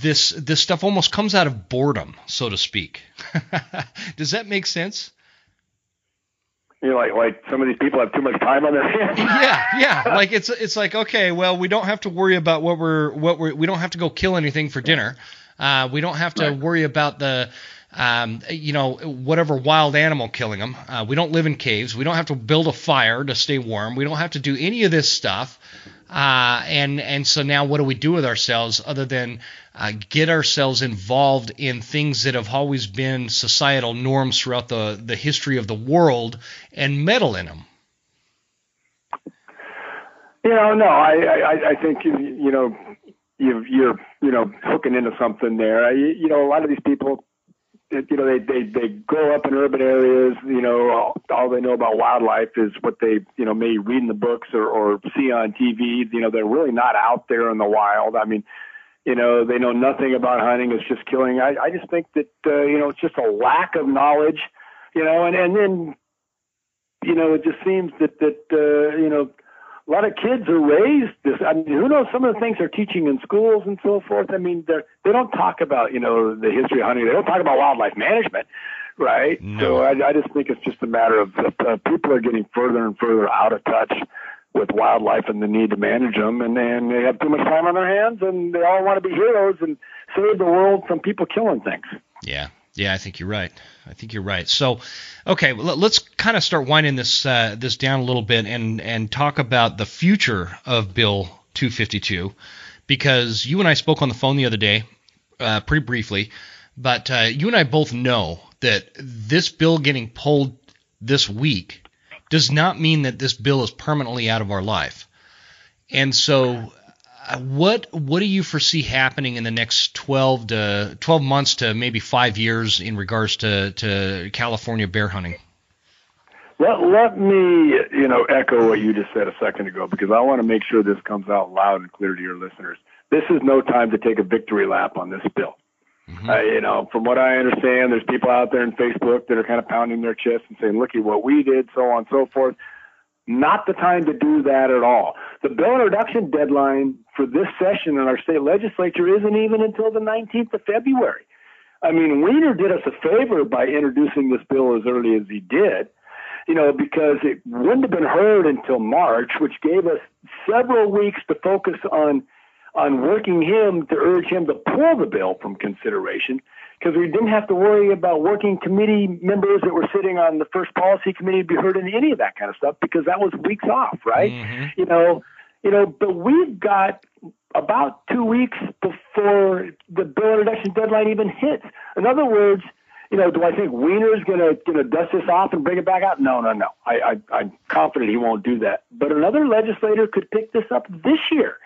this stuff almost comes out of boredom, so to speak. Does that make sense? You know, like some of these people have too much time on their hands. Yeah. Like it's like, okay, well, we don't have to worry about we don't have to go kill anything for dinner. We don't have to worry about the you know, whatever wild animal killing them. We don't live in caves. We don't have to build a fire to stay warm. We don't have to do any of this stuff. And so now what do we do with ourselves other than get ourselves involved in things that have always been societal norms throughout the history of the world and meddle in them? You know, no, I think, you know, you're, you know, hooking into something there. You know, a lot of these people, you know, they grow up in urban areas. You know, all they know about wildlife is what they, you know, may read in the books or see on TV. You know, they're really not out there in the wild. I mean, you know, they know nothing about hunting. It's just killing. I just think that, you know, it's just a lack of knowledge, you know, and then, you know, it just seems that you know, a lot of kids are raised this. I mean, who knows some of the things they're teaching in schools and so forth. I mean, they don't talk about, you know, the history of hunting. They don't talk about wildlife management, right? No. So I just think it's just a matter of people are getting further and further out of touch with wildlife and the need to manage them. And they have too much time on their hands, and they all want to be heroes and save the world from people killing things. Yeah. Yeah, I think you're right. So, okay, let's kind of start winding this down a little bit and talk about the future of Bill 252, because you and I spoke on the phone the other day pretty briefly, but you and I both know that this bill getting pulled this week does not mean that this bill is permanently out of our life. And so what do you foresee happening in the next 12 months to maybe 5 years in regards to California bear hunting? Let me, you know, echo what you just said a second ago, because I want to make sure this comes out loud and clear to your listeners. This is no time to take a victory lap on this bill. Mm-hmm. You know, from what I understand, there's people out there on Facebook that are kind of pounding their chest and saying, "Looky what we did," so on and so forth. Not the time to do that at all. The bill introduction deadline for this session in our state legislature isn't even until the 19th of February. I mean, Wiener did us a favor by introducing this bill as early as he did, you know, because it wouldn't have been heard until March, which gave us several weeks to focus on working him to urge him to pull the bill from consideration, because we didn't have to worry about working committee members that were sitting on the first policy committee to be heard in any of that kind of stuff, because that was weeks off, right? Mm-hmm. You know, but we've got about 2 weeks before the bill introduction deadline even hits. In other words, you know, do I think Wiener's gonna dust this off and bring it back out? No. I'm confident he won't do that. But another legislator could pick this up this year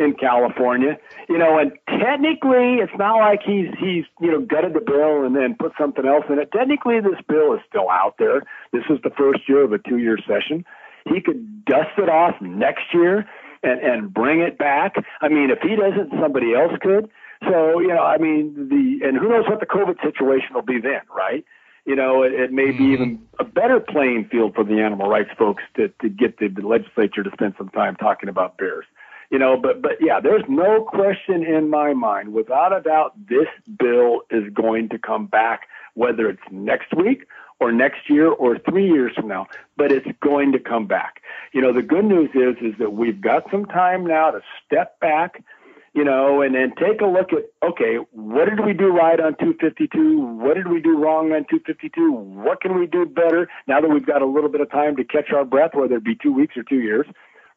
in California, you know, and technically it's not like he's you know, gutted the bill and then put something else in it. Technically, this bill is still out there. This is the first year of a 2-year session. He could dust it off next year and bring it back. I mean, if he doesn't, somebody else could. So, you know, I mean, and who knows what the COVID situation will be then, right? You know, it may be even a better playing field for the animal rights folks to get the legislature to spend some time talking about bears. You know, but yeah, there's no question in my mind, without a doubt, this bill is going to come back, whether it's next week or next year or 3 years from now, but it's going to come back. You know, the good news is that we've got some time now to step back, you know, and then take a look at, okay, what did we do right on 252? What did we do wrong on 252? What can we do better now that we've got a little bit of time to catch our breath, whether it be 2 weeks or 2 years?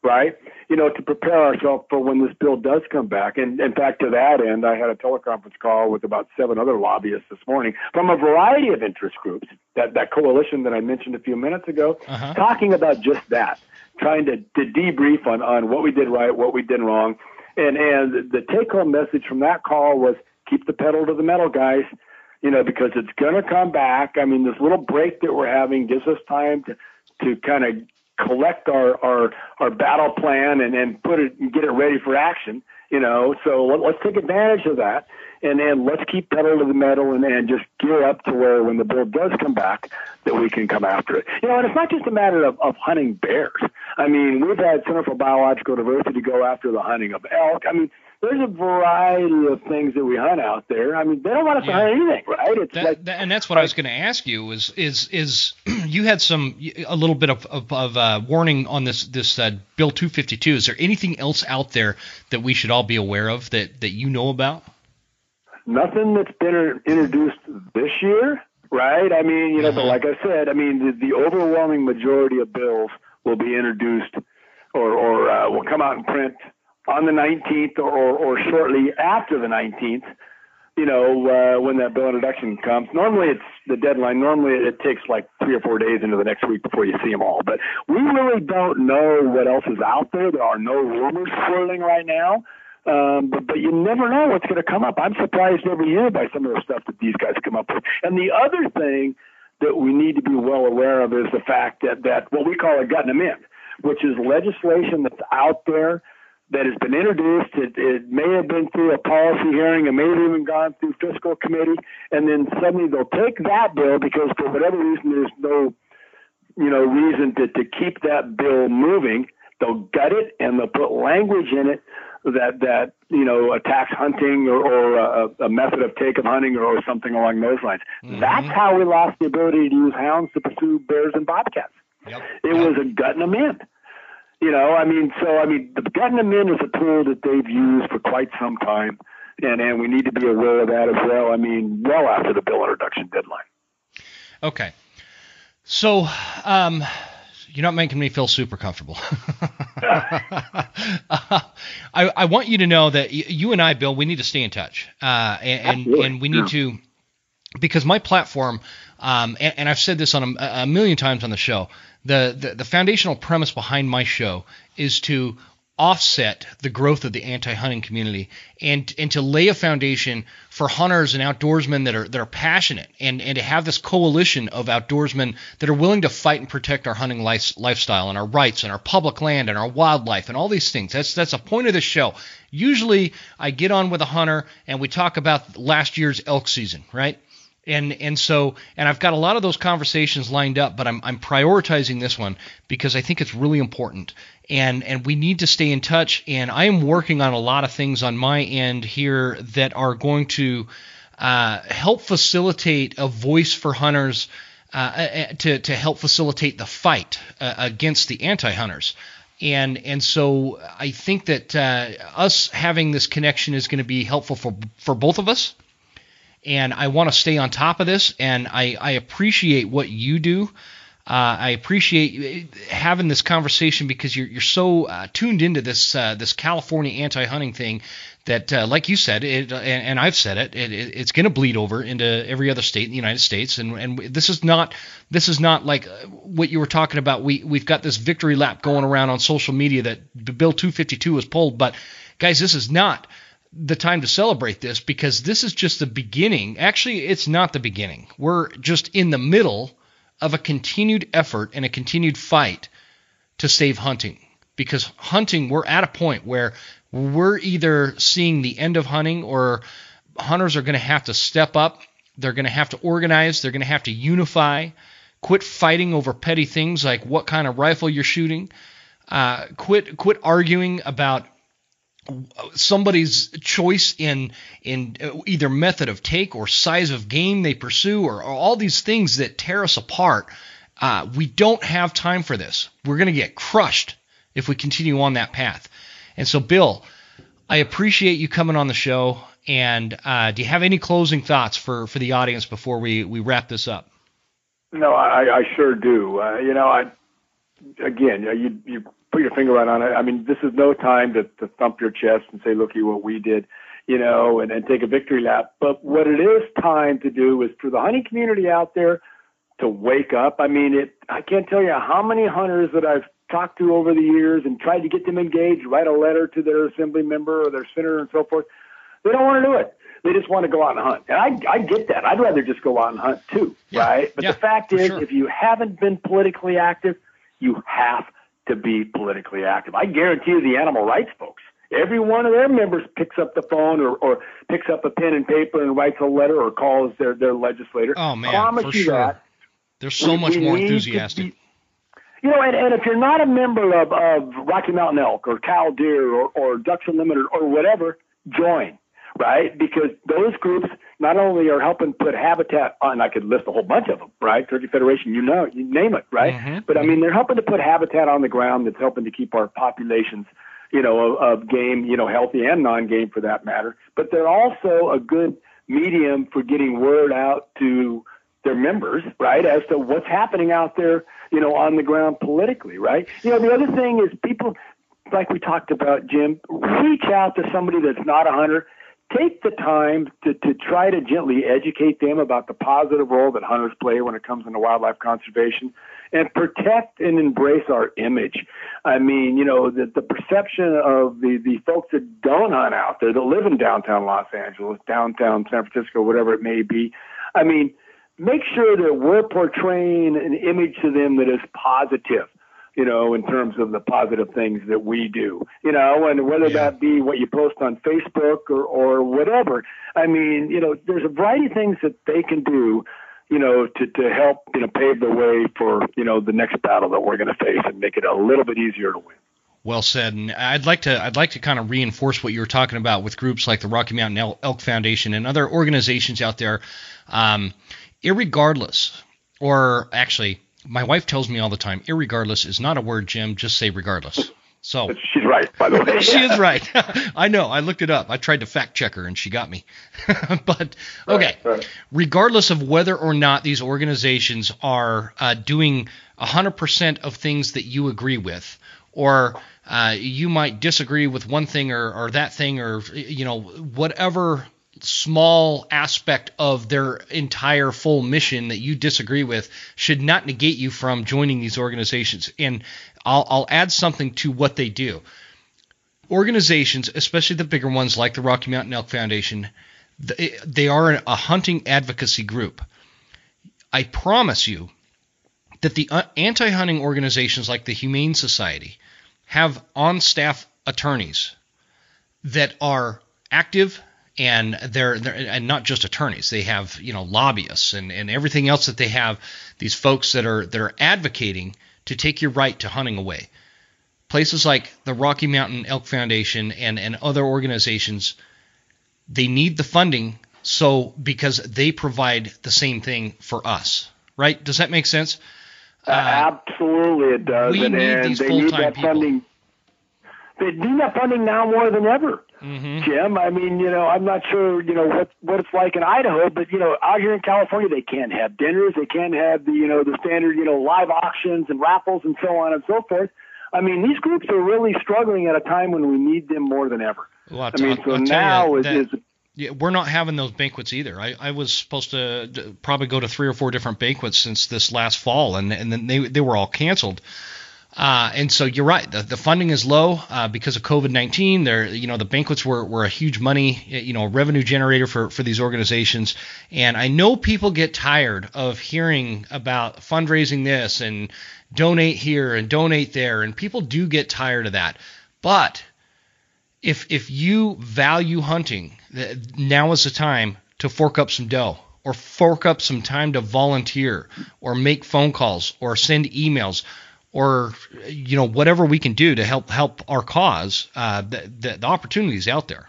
Right? You know, to prepare ourselves for when this bill does come back. And in fact, to that end, I had a teleconference call with about 7 other lobbyists this morning from a variety of interest groups, that coalition that I mentioned a few minutes ago, talking about just that, trying to debrief on what we did right, what we did wrong. And the take-home message from that call was, keep the pedal to the metal, guys, you know, because it's going to come back. I mean, this little break that we're having gives us time to kind of collect our battle plan and put it and get it ready for action, you know. So let's take advantage of that, and then let's keep pedal to the metal and just gear up to where when the bill does come back that we can come after it. You know, and it's not just a matter of hunting bears. I mean, we've had Center for Biological Diversity go after the hunting of elk. I mean, there's a variety of things that we hunt out there. I mean, they don't want us to hunt anything, right? It's and that's what I was going to ask you is you had a little bit of warning on this Bill 252. Is there anything else out there that we should all be aware of that you know about? Nothing that's been introduced this year, right? I mean, you know, but like I said, I mean, the overwhelming majority of bills will be introduced or will come out in print on the 19th or shortly after the 19th, you know, when that bill introduction comes. Normally it's the deadline. Normally it takes like 3 or 4 days into the next week before you see them all. But we really don't know what else is out there. There are no rumors swirling right now. But you never know what's going to come up. I'm surprised every year by some of the stuff that these guys come up with. And the other thing that we need to be well aware of is the fact that what we call a gut amendment, which is legislation that's out there that has been introduced. It may have been through a policy hearing. It may have even gone through fiscal committee. And then suddenly they'll take that bill because for whatever reason, there's no, you know, reason to keep that bill moving. They'll gut it and they'll put language in it that you know, attacks hunting or a method of take of hunting or something along those lines. Mm-hmm. That's how we lost the ability to use hounds to pursue bears and bobcats. Yep. It was a gut and amend. You know, I mean, the gut and amend is a tool that they've used for quite some time, and we need to be aware of that as well. I mean, well after the bill introduction deadline. Okay. So, you're not making me feel super comfortable. I want you to know that you and I, Bill, we need to stay in touch. And we need to, because my platform, and I've said this on a million times on the show, the foundational premise behind my show is to offset the growth of the anti-hunting community and to lay a foundation for hunters and outdoorsmen that are passionate and to have this coalition of outdoorsmen that are willing to fight and protect our hunting lifestyle and our rights and our public land and our wildlife and all these things. That's a point of this show. Usually I get on with a hunter and we talk about last year's elk season, right? And so I've got a lot of those conversations lined up, but I'm prioritizing this one because I think it's really important. And we need to stay in touch. And I am working on a lot of things on my end here that are going to help facilitate a voice for hunters to help facilitate the fight against the anti-hunters. And so I think that us having this connection is going to be helpful for both of us. And I want to stay on top of this, and I appreciate what you do. I appreciate having this conversation because you're so tuned into this California anti-hunting thing that, like you said, and I've said it's going to bleed over into every other state in the United States. And this is not like what you were talking about. We've got this victory lap going around on social media that Bill 252 was pulled, but guys, this is not the time to celebrate this because this is just the beginning. Actually, it's not the beginning. We're just in the middle of a continued effort and a continued fight to save hunting, because hunting, we're at a point where we're either seeing the end of hunting or hunters are going to have to step up. They're going to have to organize. They're going to have to unify, quit fighting over petty things like what kind of rifle you're shooting, quit arguing about somebody's choice in either method of take or size of game they pursue or all these things that tear us apart. We don't have time for this. We're going to get crushed if we continue on that path. And so, Bill, I appreciate you coming on the show. And do you have any closing thoughts for the audience before we wrap this up? No, I sure do. You put your finger right on it. I mean, this is no time to thump your chest and say, "Looky what we did," you know, and take a victory lap. But what it is time to do is for the hunting community out there to wake up. I mean, I can't tell you how many hunters that I've talked to over the years and tried to get them engaged, write a letter to their assembly member or their senator and so forth. They don't want to do it. They just want to go out and hunt. And I get that. I'd rather just go out and hunt too, right? But the fact is, if you haven't been politically active, you have to be politically active. I guarantee you the animal rights folks, every one of their members picks up the phone or picks up a pen and paper and writes a letter or calls their legislator. Oh man, promise for you sure. That. They're so much more enthusiastic. You know, and if you're not a member of Rocky Mountain Elk or Cal Deer or Ducks Unlimited or whatever, join, right? Because those groups not only are helping put habitat on, I could list a whole bunch of them, right? Turkey Federation, you know, you name it, right? Mm-hmm. But I mean, they're helping to put habitat on the ground that's helping to keep our populations, you know, of game, you know, healthy and non-game for that matter. But they're also a good medium for getting word out to their members, right, as to what's happening out there, you know, on the ground politically, right? You know, the other thing is people, like we talked about, Jim, reach out to somebody that's not a hunter. Take the time to try to gently educate them about the positive role that hunters play when it comes into wildlife conservation, and protect and embrace our image. I mean, you know, the perception of the folks that don't hunt out there, that live in downtown Los Angeles, downtown San Francisco, whatever it may be. I mean, make sure that we're portraying an image to them that is positive, you know, in terms of the positive things that we do, you know, and whether that be what you post on Facebook or whatever. I mean, you know, there's a variety of things that they can do, you know, to help, you know, pave the way for, you know, the next battle that we're going to face and make it a little bit easier to win. Well said. And I'd like to kind of reinforce what you were talking about with groups like the Rocky Mountain Elk Foundation and other organizations out there. Irregardless, or actually, my wife tells me all the time, irregardless is not a word, Jim. Just say regardless. So she's right, by the way. She is right. I know. I looked it up. I tried to fact check her, and she got me. But, okay, right. Regardless of whether or not these organizations are doing 100% of things that you agree with, or you might disagree with one thing or that thing, or, you know, whatever small aspect of their entire full mission that you disagree with should not negate you from joining these organizations. And I'll add something to what they do. Organizations, especially the bigger ones like the Rocky Mountain Elk Foundation, they are a hunting advocacy group. I promise you that the anti-hunting organizations like the Humane Society have on-staff attorneys that are active, and they're and not just attorneys. They have, you know, lobbyists and everything else that they have, these folks that are advocating to take your right to hunting away. Places like the Rocky Mountain Elk Foundation and other organizations, they need the funding because they provide the same thing for us, right? Does that make sense? Absolutely it does. We need these full-time people. They need that funding now more than ever. Mm-hmm. Jim, I mean, you know, I'm not sure, you know, what it's like in Idaho, but, you know, out here in California, they can't have dinners. They can't have the, you know, the standard, you know, live auctions and raffles and so on and so forth. I mean, these groups are really struggling at a time when we need them more than ever. Well, we're not having those banquets either. I was supposed to probably go to 3 or 4 different banquets since this last fall, and then they were all canceled. And so you're right. The funding is low because of COVID-19. You know, the banquets were a huge money, you know, revenue generator for these organizations. And I know people get tired of hearing about fundraising this and donate here and donate there, and people do get tired of that. But if you value hunting, now is the time to fork up some dough, or fork up some time to volunteer, or make phone calls, or send emails, or, you know, whatever we can do to help our cause. The opportunities out there.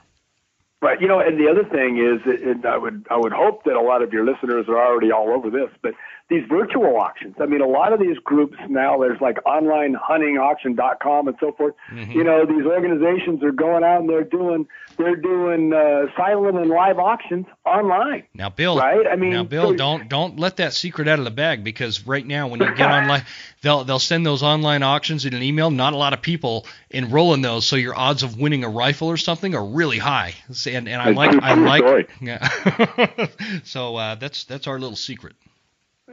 Right. You know, and the other thing is, and I would hope that a lot of your listeners are already all over this, but these virtual auctions. I mean, a lot of these groups now, there's like onlinehuntingauction.com and so forth. Mm-hmm. You know, these organizations are going out and they're doing silent and live auctions online. Now, Bill, right? I mean, don't let that secret out of the bag, because right now when you get online, they'll send those online auctions in an email. Not a lot of people enroll in those, so your odds of winning a rifle or something are really high. And I like. Yeah. So that's our little secret.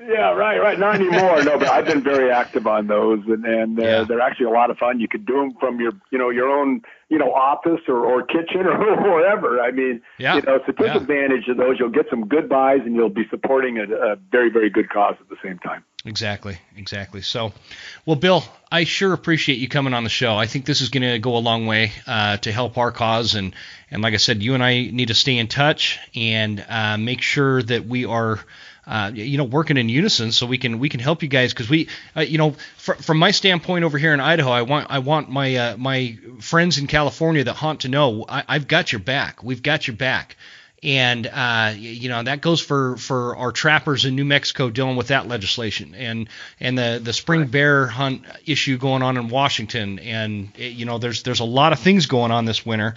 Yeah, right. Not anymore. No, but I've been very active on those, and they're actually a lot of fun. You could do them from your own, you know, office or kitchen or wherever. I mean, you know, so take advantage of those. You'll get some good buys, and you'll be supporting a very, very good cause at the same time. Exactly. So, well, Bill, I sure appreciate you coming on the show. I think this is going to go a long way to help our cause. And like I said, you and I need to stay in touch and make sure that we are – working in unison, so we can help you guys, because we, from my standpoint over here in Idaho, I want my friends in California that hunt to know I've got your back. We've got your back, And, you know, that goes for our trappers in New Mexico dealing with that legislation and the spring bear hunt issue going on in Washington. And, you know, there's a lot of things going on this winter.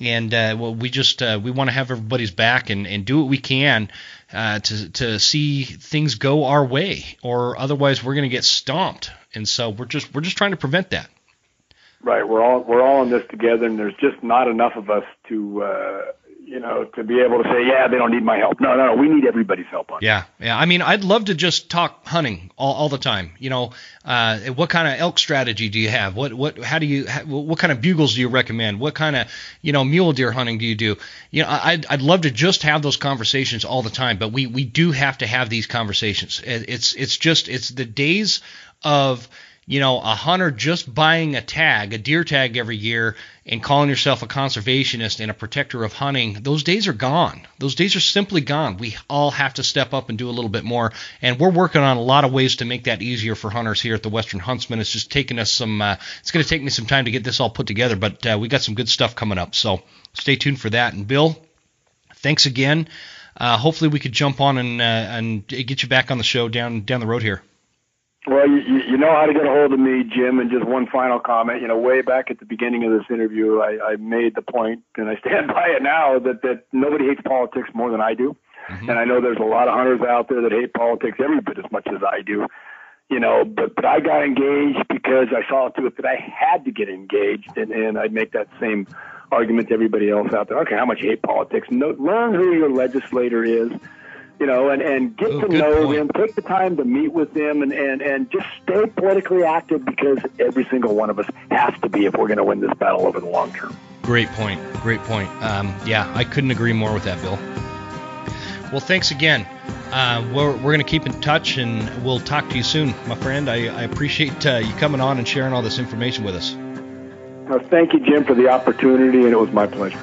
And, well, we just we want to have everybody's back and do what we can to see things go our way, or otherwise we're going to get stomped. And so we're just trying to prevent that. Right. We're all in this together, and there's just not enough of us to you know, to be able to say, yeah, they don't need my help. No, we need everybody's help on it. Yeah. I mean, I'd love to just talk hunting all the time. You know, what kind of elk strategy do you have? What kind of bugles do you recommend? What kind of, you know, mule deer hunting do you do? You know, I'd love to just have those conversations all the time, but we do have to have these conversations. It's the days of, you know, a hunter just buying a deer tag every year and calling yourself a conservationist and a protector of hunting. Those days are gone. Those days are simply gone. We all have to step up and do a little bit more. And we're working on a lot of ways to make that easier for hunters here at the Western Huntsman. It's just taking us some, it's going to take me some time to get this all put together, but we got some good stuff coming up. So stay tuned for that. And Bill, thanks again. Hopefully we could jump on and get you back on the show down the road here. Well, you know how to get a hold of me, Jim, and just one final comment. You know, way back at the beginning of this interview, I made the point, and I stand by it now, that nobody hates politics more than I do. Mm-hmm. And I know there's a lot of hunters out there that hate politics every bit as much as I do. You know, but I got engaged because I saw to it that I had to get engaged, and I'd make that same argument to everybody else out there. Okay, how much you hate politics? No, learn who your legislator is. You know, and get to know them, take the time to meet with them, and just stay politically active, because every single one of us has to be if we're going to win this battle over the long term. Great point. Yeah, I couldn't agree more with that, Bill. Well, thanks again. We're going to keep in touch, and we'll talk to you soon, my friend. I appreciate you coming on and sharing all this information with us. Well, thank you, Jim, for the opportunity, and it was my pleasure.